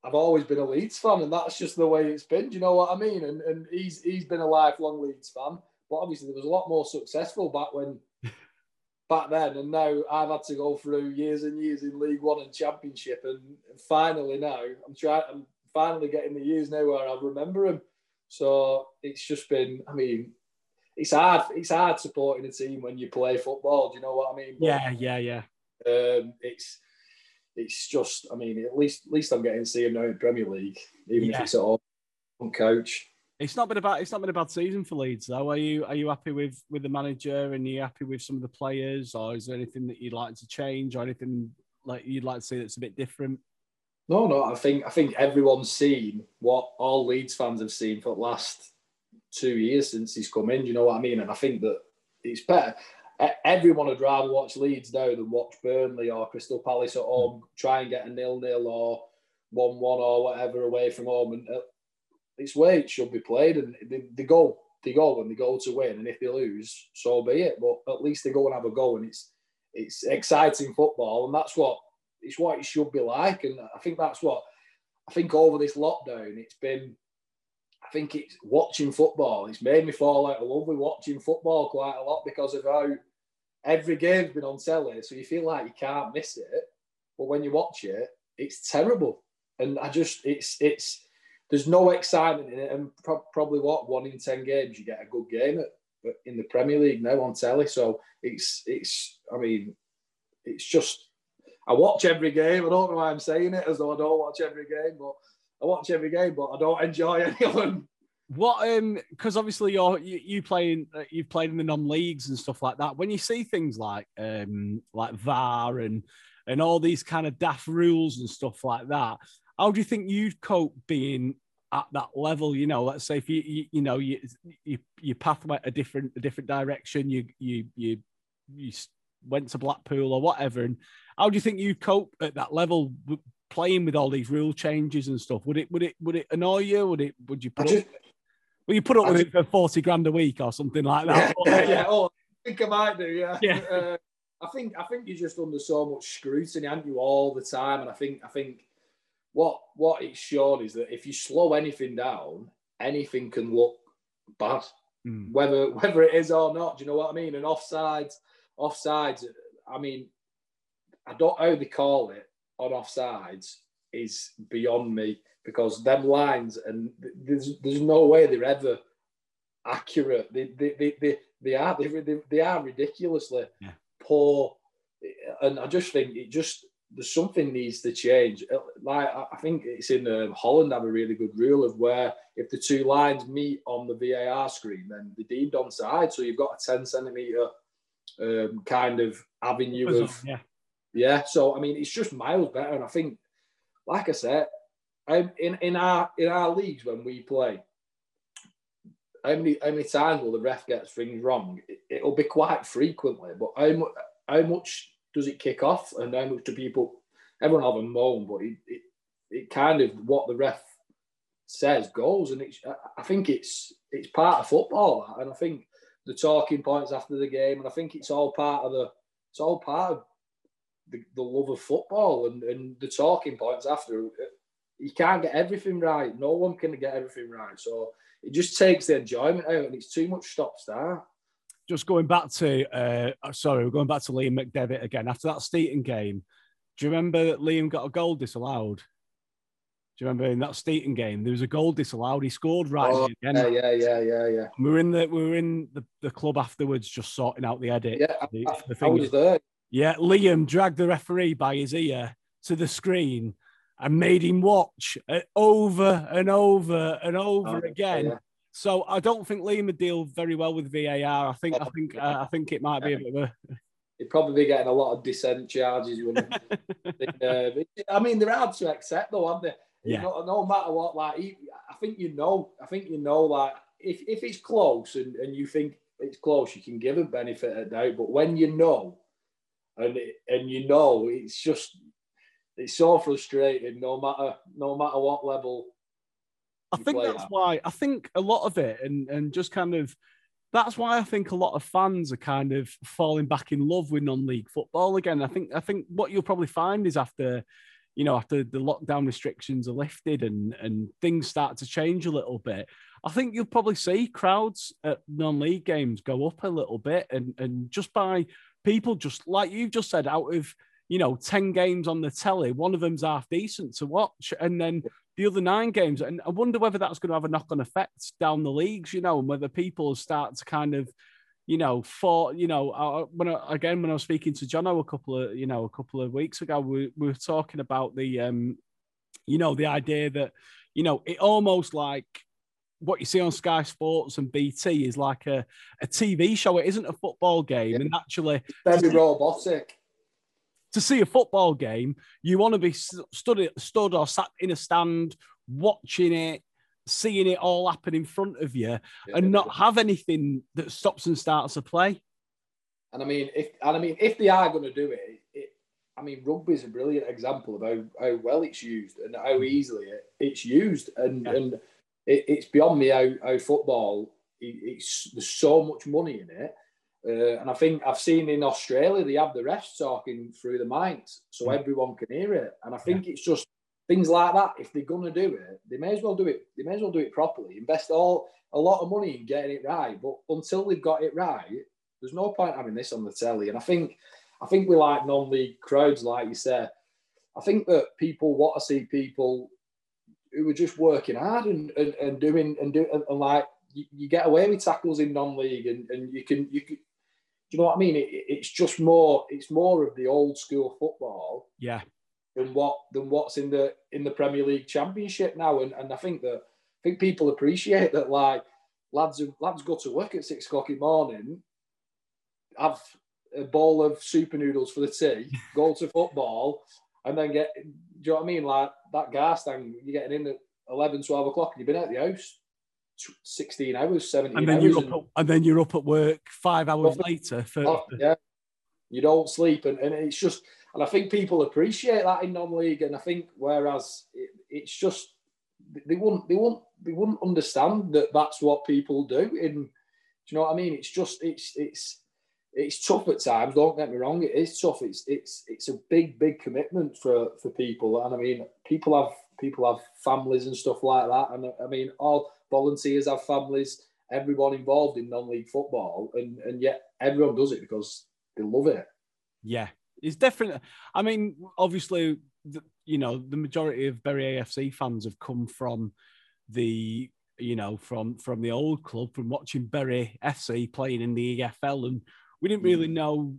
I've always been a Leeds fan, and that's just the way it's been. Do you know what I mean? And he's been a lifelong Leeds fan, but obviously there was a lot more successful back then, and now I've had to go through years and years in League One and Championship, and finally now I'm finally getting the years now where I remember him. So it's just been, I mean, it's hard supporting a team when you play football. Do you know what I mean? But, yeah. It's just, I mean, at least I'm getting to see him now in Premier League, even if it's at home. Coach. It's not been a bad season for Leeds, though. Are you happy with the manager, and are you happy with some of the players, or is there anything that you'd like to change, or anything like you'd like to see that's a bit different? No. I think everyone's seen what all Leeds fans have seen for the last 2 years since he's come in. Do you know what I mean? And I think that it's better. everyone would rather watch Leeds now than watch Burnley or Crystal Palace at home, try and get a 0-0 or 1-1 or whatever away from home. And it's where it should be played. And they go and they go to win. And if they lose, so be it. But at least they go and have a go. And it's exciting football. And that's what it should be like. And I think that's what, I think over this lockdown, it's been, I think it's watching football. It's made me fall out of love with watching football quite a lot because of how every game's been on telly, so you feel like you can't miss it. But when you watch it, it's terrible. And I just, it's there's no excitement in it. And probably what, 1 in 10 games you get a good game at, in the Premier League now on telly. So it's just, I watch every game. I don't know why I'm saying it as though I don't watch every game, but I watch every game, but I don't enjoy any of them. What? Because obviously you've played in the non-leagues and stuff like that. When you see things like VAR and all these kind of daft rules and stuff like that, how do you think you'd cope being at that level? You know, let's say if you path went a different direction, you went to Blackpool or whatever, and how do you think you'd cope at that level? Playing with all these rule changes and stuff, would it annoy you? Would you put up with it for 40 grand a week or something like that? Yeah, yeah. Oh, I think I might do. Yeah, yeah. I think you're just under so much scrutiny, aren't you, all the time? And I think what it's shown is that if you slow anything down, anything can look bad, whether it is or not. Do you know what I mean? And offsides. I mean, I don't know how they call it. On offsides is beyond me because them lines, and there's no way they're ever accurate. They are ridiculously poor, and I just think there's something needs to change. Like I think it's in Holland have a really good rule of where if the two lines meet on the VAR screen, then they're deemed onside. So you've got a 10-centimeter kind of avenue of. Yeah. Yeah, so I mean, it's just miles better, and I think, like I said, in our leagues when we play, how many times will the ref get things wrong? It'll be quite frequently, but how much does it kick off, and how much do people? Everyone have a moan, but it kind of what the ref says goes, and I think it's part of football, that, and I think the talking points after the game, and I think it's all part of the love of football and the talking points after. You can't get everything right. No one can get everything right. So it just takes the enjoyment out, and it's too much stop-start. Just going back to Liam McDevitt again. After that Steeton game, do you remember that Liam got a goal disallowed? Do you remember in that Steeton game, there was a goal disallowed? He scored right again. Yeah. We were in the club afterwards just sorting out the edit. Yeah, I was there. Yeah, Liam dragged the referee by his ear to the screen and made him watch over and over and over again. Yeah. So I don't think Liam would deal very well with VAR. I think it might be a bit of a. He'd probably be getting a lot of dissent charges. I mean, they're hard to accept, though, aren't they? Yeah. No matter what, I think you know. Like if it's close and you think it's close, you can give a benefit of doubt. But when you know. And you know, it's just, it's so frustrating no matter what level. I think that's why, I think a lot of it, and just kind of, that's why I think a lot of fans are kind of falling back in love with non-league football again. I think what you'll probably find is after the lockdown restrictions are lifted and things start to change a little bit, I think you'll probably see crowds at non-league games go up a little bit and just by... People just, like you've just said, out of, 10 games on the telly, one of them's half decent to watch. And then the other 9 games, and I wonder whether that's going to have a knock-on effect down the leagues, and whether people start to kind of, when I was speaking to Jono a couple of weeks ago, we were talking about the, the idea that, it almost like, what you see on Sky Sports and BT is like a TV show. It isn't a football game. Yeah. And actually... It's very robotic. To see a football game, you want to be stood or sat in a stand, watching it, seeing it all happen in front of you, and not have anything that stops and starts a play. And I mean, if they are going to do it, rugby is a brilliant example of how well it's used and how easily it's used, and it's beyond me how football. There's so much money in it, and I think I've seen in Australia they have the refs talking through the mics so everyone can hear it. And I think it's just things like that. If they're gonna do it, they may as well do it. They may as well do it properly. Invest a lot of money in getting it right. But until they've got it right, there's no point having this on the telly. And I think we like non-league crowds, like you said. I think that people want to see people who are just working hard and doing and like. You get away with tackles in non-league, and you can, do you know what I mean? It's just more, it's more of the old school football, than what's in the Premier League Championship now. And I think people appreciate that, like lads go to work at 6 o'clock in the morning, have a bowl of super noodles for the tea, go to football, and then get, do you know what I mean? Like that gas thing, you're getting in at 11, 12 o'clock, and you've been at the house 16 hours, 17 hours. And then you're up at work 5 hours later. You don't sleep. And it's just, and I think people appreciate that in non-league. And I think, whereas it's just, they wouldn't understand that that's what people do. And do you know what I mean? It's just, it's tough at times. Don't get me wrong. It is tough. It's a big commitment for people. And I mean, people have families and stuff like that. And I mean, all volunteers have families, everyone involved in non-league football, and yet everyone does it because they love it. Yeah, it's definitely. I mean, obviously, the majority of Bury AFC fans have come from the, from the old club, from watching Bury FC playing in the EFL, and we didn't really know,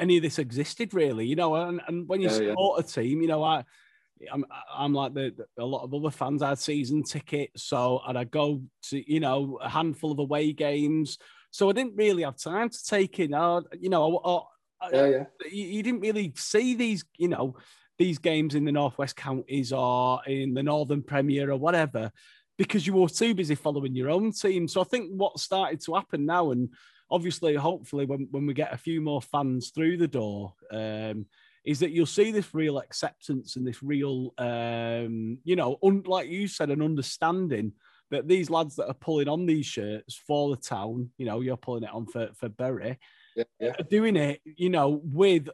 any of this existed really, and when you support a team, I'm like a lot of other fans. I had season tickets, so and I go to a handful of away games. So I didn't really have time to take in. You didn't really see these games in the Northwest Counties or in the Northern Premier or whatever, because you were too busy following your own team. So I think what started to happen now, and obviously, hopefully, when we get a few more fans through the door. Is that you'll see this real acceptance and this real, like you said, an understanding that these lads that are pulling on these shirts for the town, you're pulling it on for Bury, are doing it, with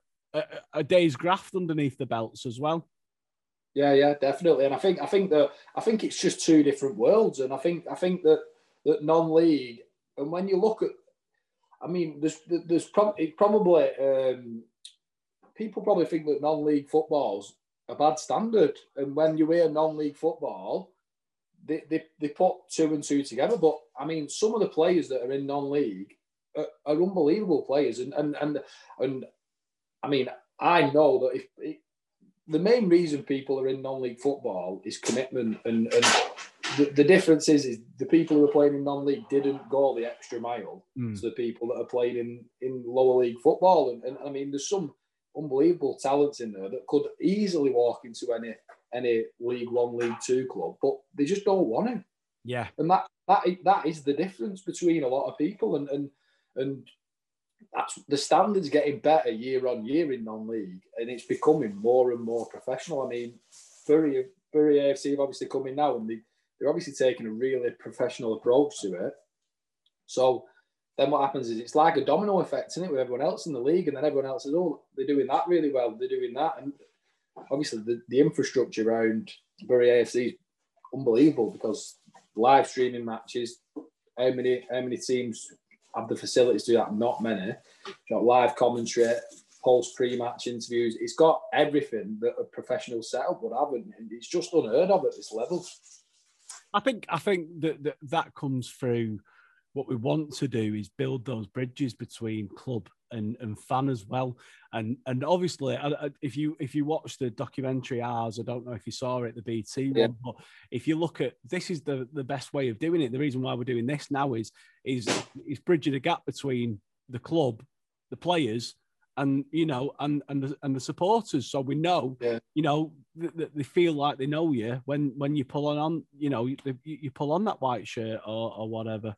a day's graft underneath the belts as well. Yeah, definitely. And I think it's just two different worlds. And I think that non-league, and when you look at, people probably think that non-league football's a bad standard. And when you hear non-league football, they put two and two together. But, I mean, some of the players that are in non-league are unbelievable players. And I mean, I know that the main reason people are in non-league football is commitment. And the difference is the people who are playing in non-league didn't go the extra mile to the people that are playing in lower league football. And I mean, there's some unbelievable talents in there that could easily walk into any League One, League Two club, but they just don't want to. Yeah, and that is the difference between a lot of people, and that's the standards getting better year on year in non-league, and it's becoming more and more professional. I mean, Bury AFC have obviously come in now, and they're obviously taking a really professional approach to it. So then what happens is it's like a domino effect, isn't it, with everyone else in the league, and then everyone else says, oh, they're doing that really well, they're doing that. And obviously the infrastructure around Bury AFC is unbelievable, because live streaming matches, how many teams have the facilities to do that? Not many. You've got live commentary, post pre-match interviews. It's got everything that a professional setup would have, and it's just unheard of at this level. I think that comes through. What we want to do is build those bridges between club and fan as well. And obviously, if you watch the documentary Ours, I don't know if you saw it, the BT one, but if you look at, this is the best way of doing it. The reason why we're doing this now is bridging a gap between the club, the players, and the supporters. So we know, they feel like they know you when you pull on that white shirt or whatever.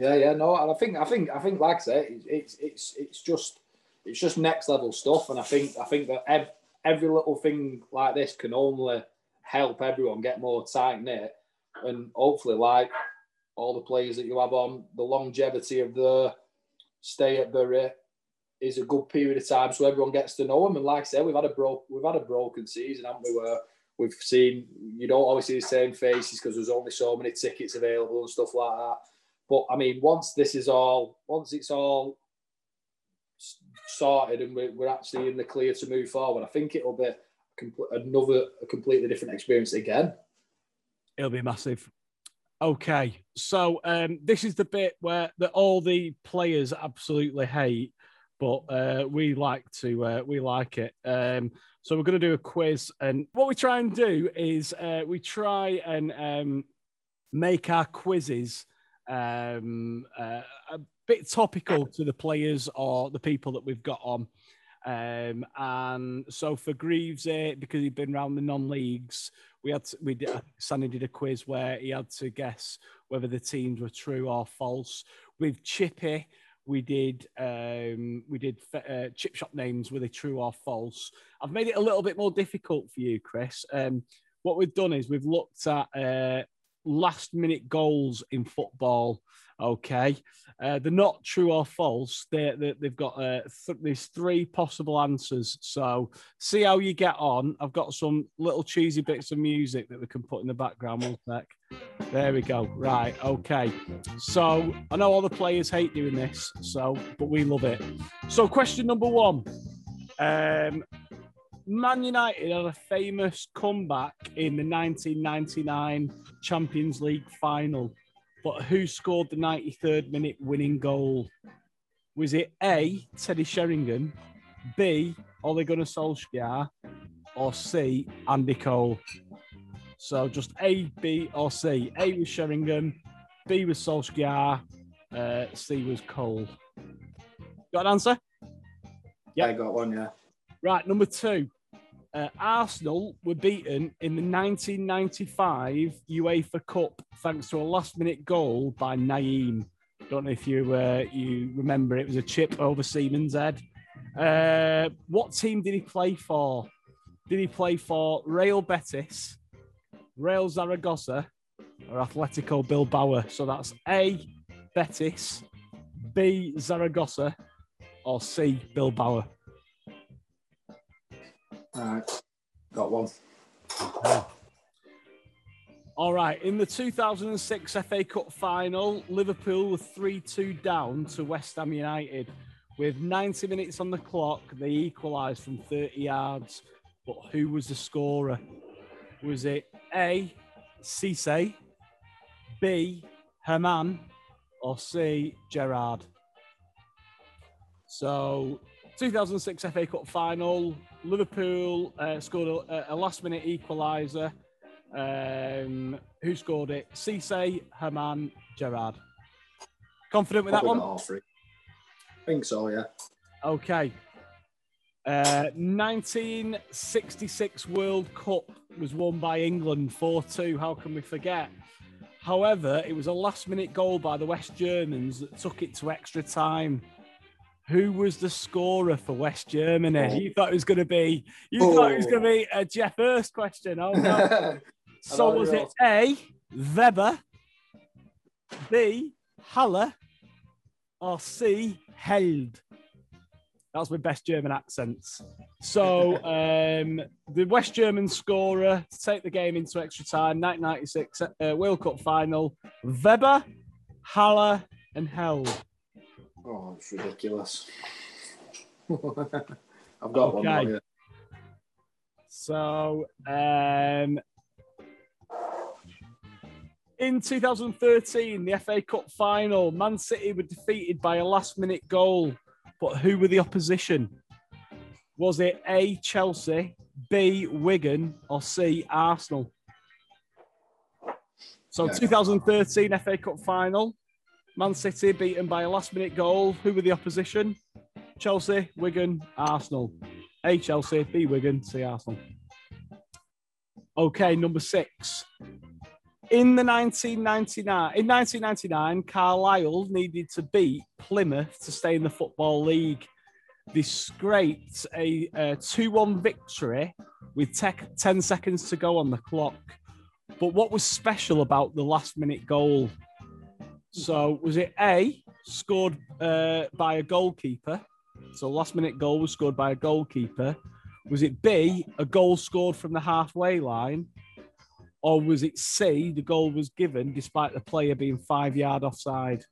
Yeah, no, and I think, like I say, it's just next level stuff, and I think that every little thing like this can only help everyone get more tight knit, and hopefully, like all the players that you have on, the longevity of the stay at Bury is a good period of time, so everyone gets to know them. And like I say, we've had a broken season, haven't we? Where we've seen, you don't always see the same faces because there's only so many tickets available and stuff like that. But I mean, once it's all sorted and we're actually in the clear to move forward, I think it'll be a completely different experience again. It'll be massive. Okay, so this is the bit where all the players absolutely hate, but we like it. So we're going to do a quiz, and what we try and do is make our quizzes a bit topical to the players or the people that we've got on. And so for Greaves, because he'd been around the non-leagues, Sandy did a quiz where he had to guess whether the teams were true or false. With Chippy, we did chip shop names, were they true or false? I've made it a little bit more difficult for you, Chris. What we've done is we've looked at last-minute goals in football. Okay, they're not true or false. They've got there's three possible answers. So see how you get on. I've got some little cheesy bits of music that we can put in the background. One sec. There we go. Right. Okay. So I know all the players hate doing this, but we love it. So question number one. Man United had a famous comeback in the 1999 Champions League final, but who scored the 93rd minute winning goal? Was it A, Teddy Sheringham, B, Ole Gunnar Solskjaer, or C, Andy Cole? So just A, B, or C. A was Sheringham, B was Solskjaer, C was Cole. Got an answer? Yeah, I got one, yeah. Right, number two. Arsenal were beaten in the 1995 UEFA Cup thanks to a last-minute goal by Naeem. Don't know if you remember, it was a chip over Seaman's head. What team did he play for? Did he play for Real Betis, Real Zaragoza, or Atletico Bilbao? So that's A, Betis, B, Zaragoza, or C, Bilbao. All right, got one. All right, in the 2006 FA Cup final, Liverpool were 3-2 down to West Ham United. With 90 minutes on the clock, they equalised from 30 yards. But who was the scorer? Was it A, Cisse, B, Herman, or C, Gerrard? So, 2006 FA Cup final, Liverpool scored a last-minute equaliser. Who scored it? Cisse, Herman, Gerrard. Confident with that one? All three. I think so, yeah. Okay. 1966 World Cup was won by England 4-2. How can we forget? However, it was a last-minute goal by the West Germans that took it to extra time. Who was the scorer for West Germany? Oh. You thought it was going to be a Jeff Hurst question. Oh no! So was it A, Weber, B, Haller, or C, Held? That's my best German accents. So the West German scorer to take the game into extra time, 1996 World Cup final: Weber, Haller, and Held. Oh, it's ridiculous. I've got one more here. So, in 2013, the FA Cup final, Man City were defeated by a last-minute goal, but who were the opposition? Was it A, Chelsea, B, Wigan, or C, Arsenal? So, 2013 FA Cup final. Man City beaten by a last-minute goal. Who were the opposition? Chelsea, Wigan, Arsenal. A, Chelsea, B, Wigan, C, Arsenal. Okay, number six. In 1999, Carlisle needed to beat Plymouth to stay in the Football League. They scraped a 2-1 victory with 10 seconds to go on the clock. But what was special about the last-minute goal? So was it A, scored by a goalkeeper? So last-minute goal was scored by a goalkeeper. Was it B, a goal scored from the halfway line? Or was it C, the goal was given despite the player being 5 yards offside?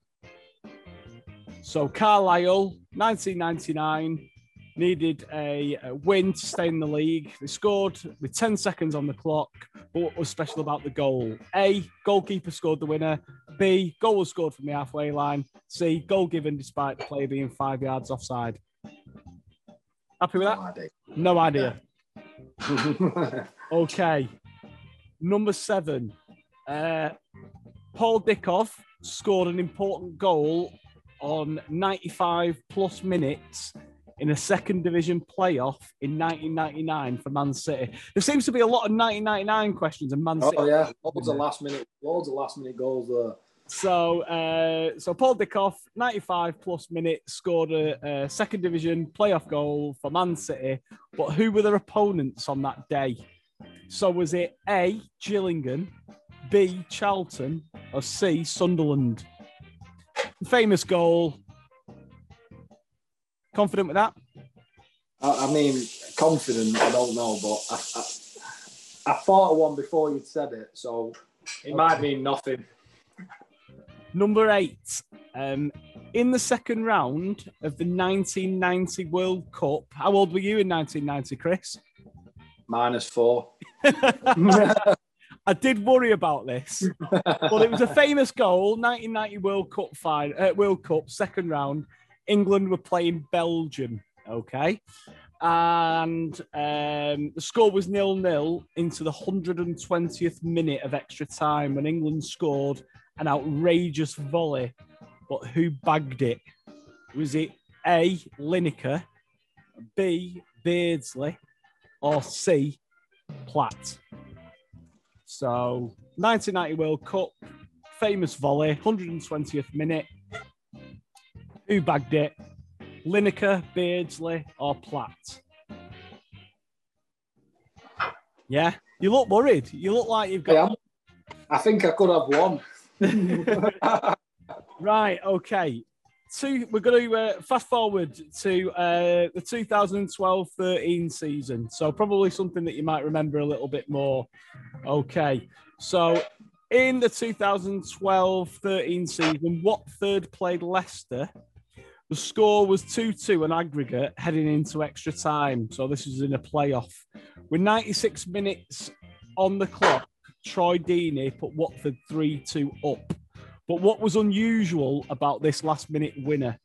So Carlisle, 1999, needed a win to stay in the league. They scored with 10 seconds on the clock. But what was special about the goal? A, goalkeeper scored the winner. B, goal was scored from the halfway line. C, goal given despite the player being 5 yards offside. Happy with that? No idea. Yeah. Okay. Number 7, Paul Dickov scored an important goal on 95 plus minutes in a second division playoff in 1999 for Man City. There seems to be a lot of 1999 questions and Man City. Oh yeah, loads of last minute goals there. So Paul Dickov, 95 plus minutes, scored a second division playoff goal for Man City. But who were their opponents on that day? So was it A, Gillingham, B, Charlton, or C, Sunderland? Famous goal. Confident with that? I mean, confident, I don't know, but I thought of one before you said it, so it might mean nothing. Number 8. In the second round of the 1990 World Cup, how old were you in 1990, Chris? -4. I did worry about this. Well, it was a famous goal, 1990 World Cup, second round. England were playing Belgium, okay? And the score was 0-0 into the 120th minute of extra time when England scored an outrageous volley. But who bagged it? Was it A, Lineker, B, Beardsley, or C, Platt? So, 1990 World Cup, famous volley, 120th minute. Who bagged it? Lineker, Beardsley, or Platt? Yeah, you look worried. You look like you've got... I think I could have won. Right, okay. We're going to fast forward to the 2012-13 season. So probably something that you might remember a little bit more. Okay, so in the 2012-13 season, Watford played Leicester. The score was 2-2 on aggregate heading into extra time. So this is in a playoff. With 96 minutes on the clock, Troy Deeney put Watford 3-2 up. But what was unusual about this last-minute winner?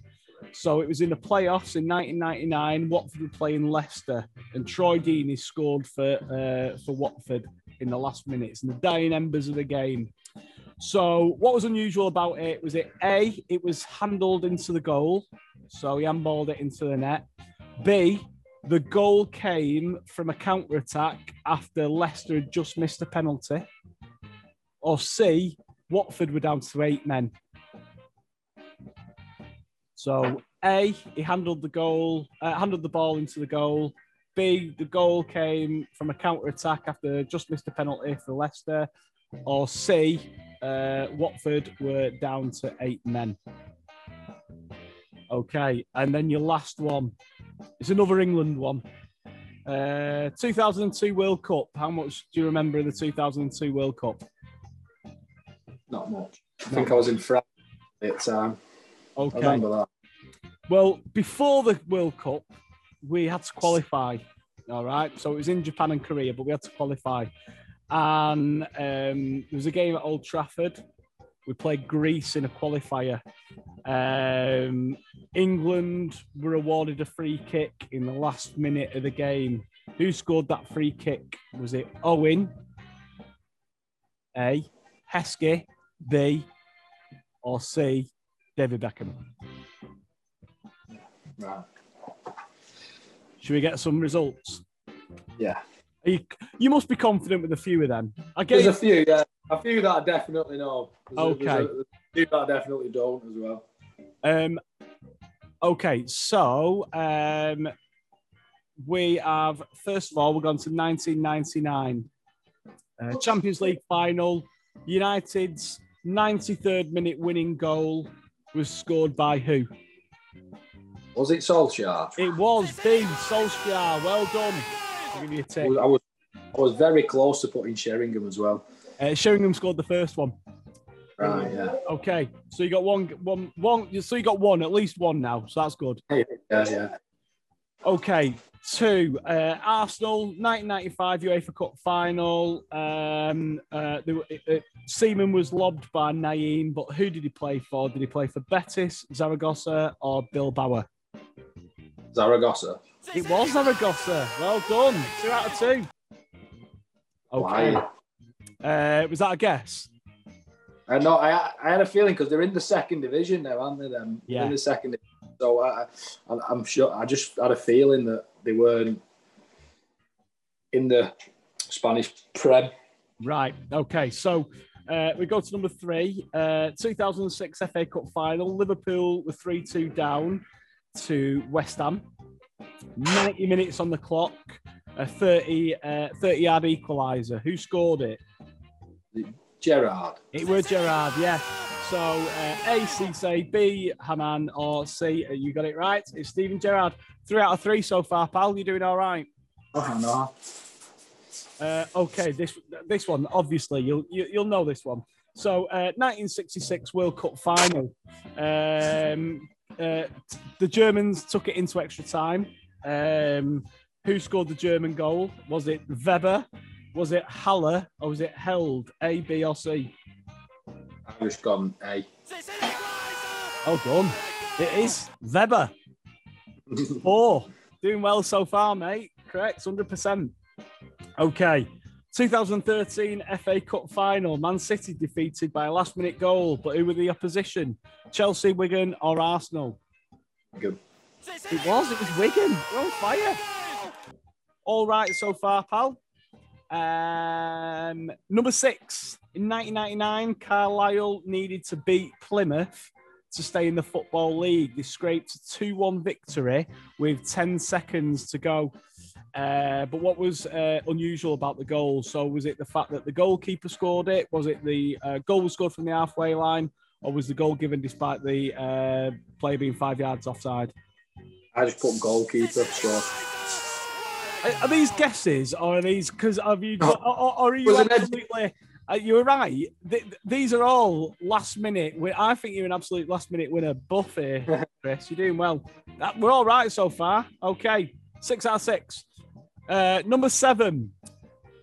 So it was in the playoffs in 1999. Watford were playing Leicester, and Troy Deeney scored for Watford in the last minutes, in the dying embers of the game. So what was unusual about it? Was it A, it was handballed into the goal, so he handballed it into the net. B, the goal came from a counter-attack after Leicester had just missed a penalty. Or C, Watford were down to 8 men. So A, he handled the ball into the goal. B, the goal came from a counter-attack after just missed a penalty for Leicester. Or C, Watford were down to 8 men. Okay, and then your last one. It's another England one. 2002 World Cup. How much do you remember in the 2002 World Cup? Not much. I think I was in France at the time. Okay. I remember that. Well, before the World Cup, we had to qualify. All right. So it was in Japan and Korea, but we had to qualify. And there was a game at Old Trafford. We played Greece in a qualifier. England were awarded a free kick in the last minute of the game. Who scored that free kick? Was it Owen, A, Heskey, B, or C, David Beckham? Right. Should we get some results? Yeah. You must be confident with a few of them. There's a few, yeah. A few that I definitely know. There's a few that I definitely don't as well. Okay, so we have, first of all, we're going to 1999. Champions League final. United's 93rd minute winning goal was scored by who? Was it Solskjaer? It was Dean Solskjaer. Well done. I'll give you a tick. I was very close to putting Sheringham as well. Sheringham scored the first one. Right, yeah. Okay, so you got one. So you got one, at least one now. So that's good. Yeah, yeah. Okay, two. Arsenal 1995 UEFA Cup final. Seaman was lobbed by Naeem, but who did he play for? Did he play for Betis, Zaragoza, or Bilbao? Zaragoza. It was Zaragoza. Well done. 2 out of 2. Okay. Wow. Was that a guess? No, I had a feeling because they're in the second division now, aren't they? Yeah. In the second division. So I'm sure, I just had a feeling that they weren't in the Spanish Prem. Right. Okay. So we go to number 3. 2006 FA Cup final. Liverpool were 3-2 down to West Ham. 90 minutes on the clock. A 30-yard equaliser. Who scored it? Gerrard. It were Gerrard, yeah. So A, Cissé, B, Hamann, or C, you got it right. It's Stephen Gerrard. 3 out of 3 so far, pal. You doing all right? Oh, no. Okay, this one, obviously, you'll know this one. So 1966 World Cup final. The Germans took it into extra time. Who scored the German goal? Was it Weber? Was it Haller or was it Held? A, B or C? I've just gone A. Well done. It is Weber. 4. Doing well so far, mate. Correct, 100%. Okay. 2013 FA Cup final. Man City defeated by a last-minute goal, but who were the opposition? Chelsea, Wigan or Arsenal? Wigan. It was Wigan. We're on fire. All right so far, pal. Number 6, in 1999, Carlisle needed to beat Plymouth to stay in the Football League. They scraped a 2-1 victory with 10 seconds to go. But what was unusual about the goal? So was it the fact that the goalkeeper scored it? Was it the goal was scored from the halfway line? Or was the goal given despite the player being 5 yards offside? I just put goalkeeper, so... Are these guesses, or are these because have you? Or are you absolutely? You're right. These are all last minute. I think you're an absolute last minute winner, Buffy. Chris, you're doing well. We're all right so far. Okay, 6 out of 6. Number 7.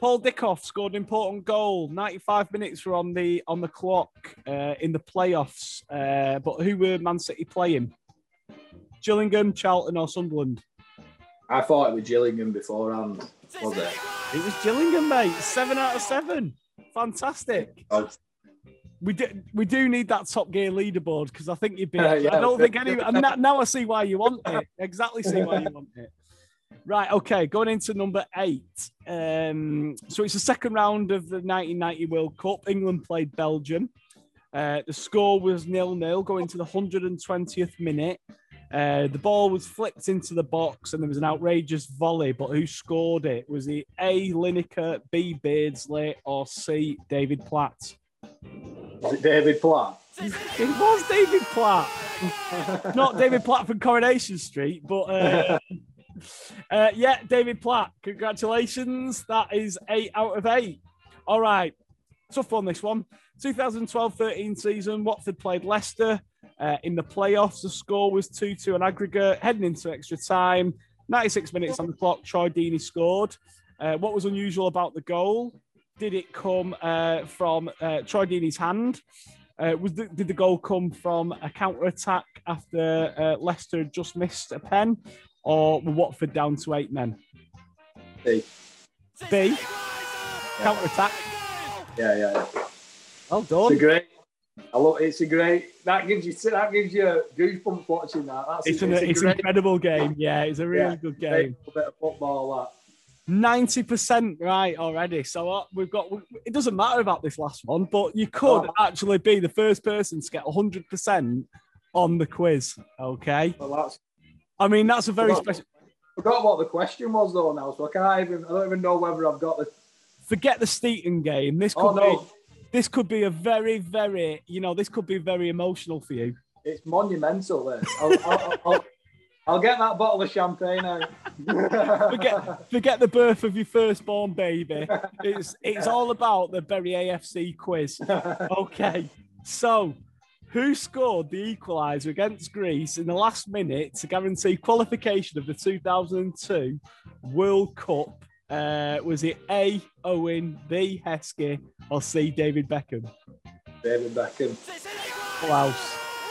Paul Dickov scored an important goal. 95 minutes were on the clock in the playoffs. But who were Man City playing? Gillingham, Charlton, or Sunderland? I thought it was Gillingham beforehand, was it? It was Gillingham, mate. 7 out of 7. Fantastic. Oh. We do need that Top Gear leaderboard because I think you'd be... yeah. I don't think any... And now I see why you want it. Exactly see why you want it. Right, okay. Going into number 8. So it's the second round of the 1990 World Cup. England played Belgium. The score was 0-0 going to the 120th minute. The ball was flipped into the box and there was an outrageous volley, but who scored it? Was it A, Lineker, B, Beardsley, or C, David Platt? Was it David Platt? It was David Platt. Not David Platt from Coronation Street, but yeah, David Platt. Congratulations. That is 8 out of 8. All right. Tough one, this one. 2012-13 season, Watford played Leicester. In the playoffs, the score was 2-2 on aggregate, heading into extra time. 96 minutes on the clock, Troy Deeney scored. What was unusual about the goal? Did it come from Troy Deeney's hand? Did the goal come from a counter-attack after Leicester had just missed a pen? Or were Watford down to 8 men? B. B? Yeah. Counter-attack? Yeah. Well done. It's a great. That gives you goosebumps watching that. It's an incredible game. Yeah, it's a really good game. A bit of football, that. 90% right already. So we've got, it doesn't matter about this last one, but you could actually be the first person to get 100% on the quiz. Okay. Well, that's, I mean, that's a very special. I forgot what the question was though now, so I can't even, I don't even know whether I've got the. Forget the Steeton game. This could this could be a very, very, you know, this could be very emotional for you. It's monumental, this. I'll get that bottle of champagne out. Forget the birth of your firstborn baby. It's all about the Bury AFC quiz. Okay, so who scored the equaliser against Greece in the last minute to guarantee qualification of the 2002 World Cup? Was it A, Owen, B, Heskey, or C, David Beckham? David Beckham. Wow.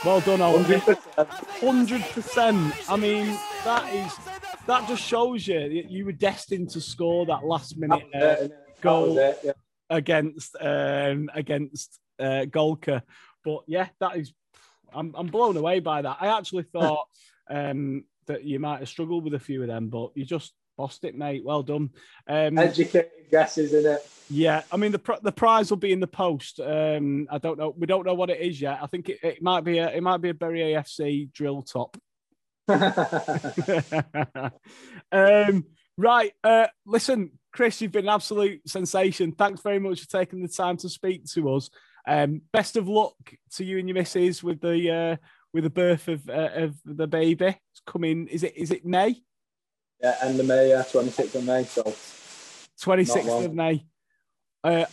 Well done, Owen. 100%. I mean, that just shows you were destined to score that last-minute goal against Golcar. But yeah, that is. I'm blown away by that. I actually thought that you might have struggled with a few of them, but you just bossed it, mate. Well done. Educated guesses, isn't it? Yeah, I mean the prize will be in the post. I don't know. We don't know what it is yet. I think it might be a Bury AFC drill top. Right. Listen, Chris, you've been an absolute sensation. Thanks very much for taking the time to speak to us. Best of luck to you and your missus with the birth of the baby. It's coming. Is it May? Yeah, end of May. Yeah, 26th of May. So 26th of May.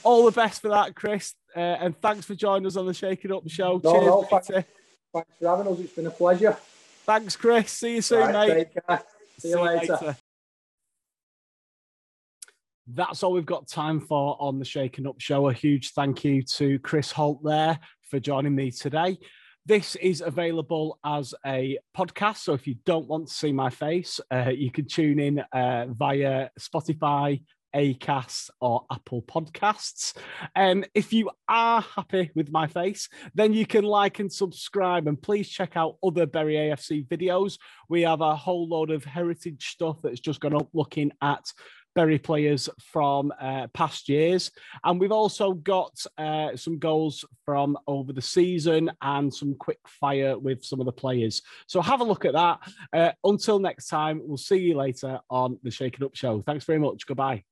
All the best for that, Chris, and thanks for joining us on the Shaken Up Show. Thanks for having us. It's been a pleasure. Thanks, Chris. See you soon, mate. Take care. See you later. That's all we've got time for on the Shaken Up Show. A huge thank you to Chris Holt there for joining me today. This is available as a podcast, so if you don't want to see my face, you can tune in via Spotify, Acast, or Apple Podcasts. If you are happy with my face, then you can like and subscribe, and please check out other Bury AFC videos. We have a whole load of heritage stuff that's just gone up looking at Bury players from past years. And we've also got some goals from over the season and some quick fire with some of the players. So have a look at that. Until next time, we'll see you later on the Shaken Up Show. Thanks very much. Goodbye.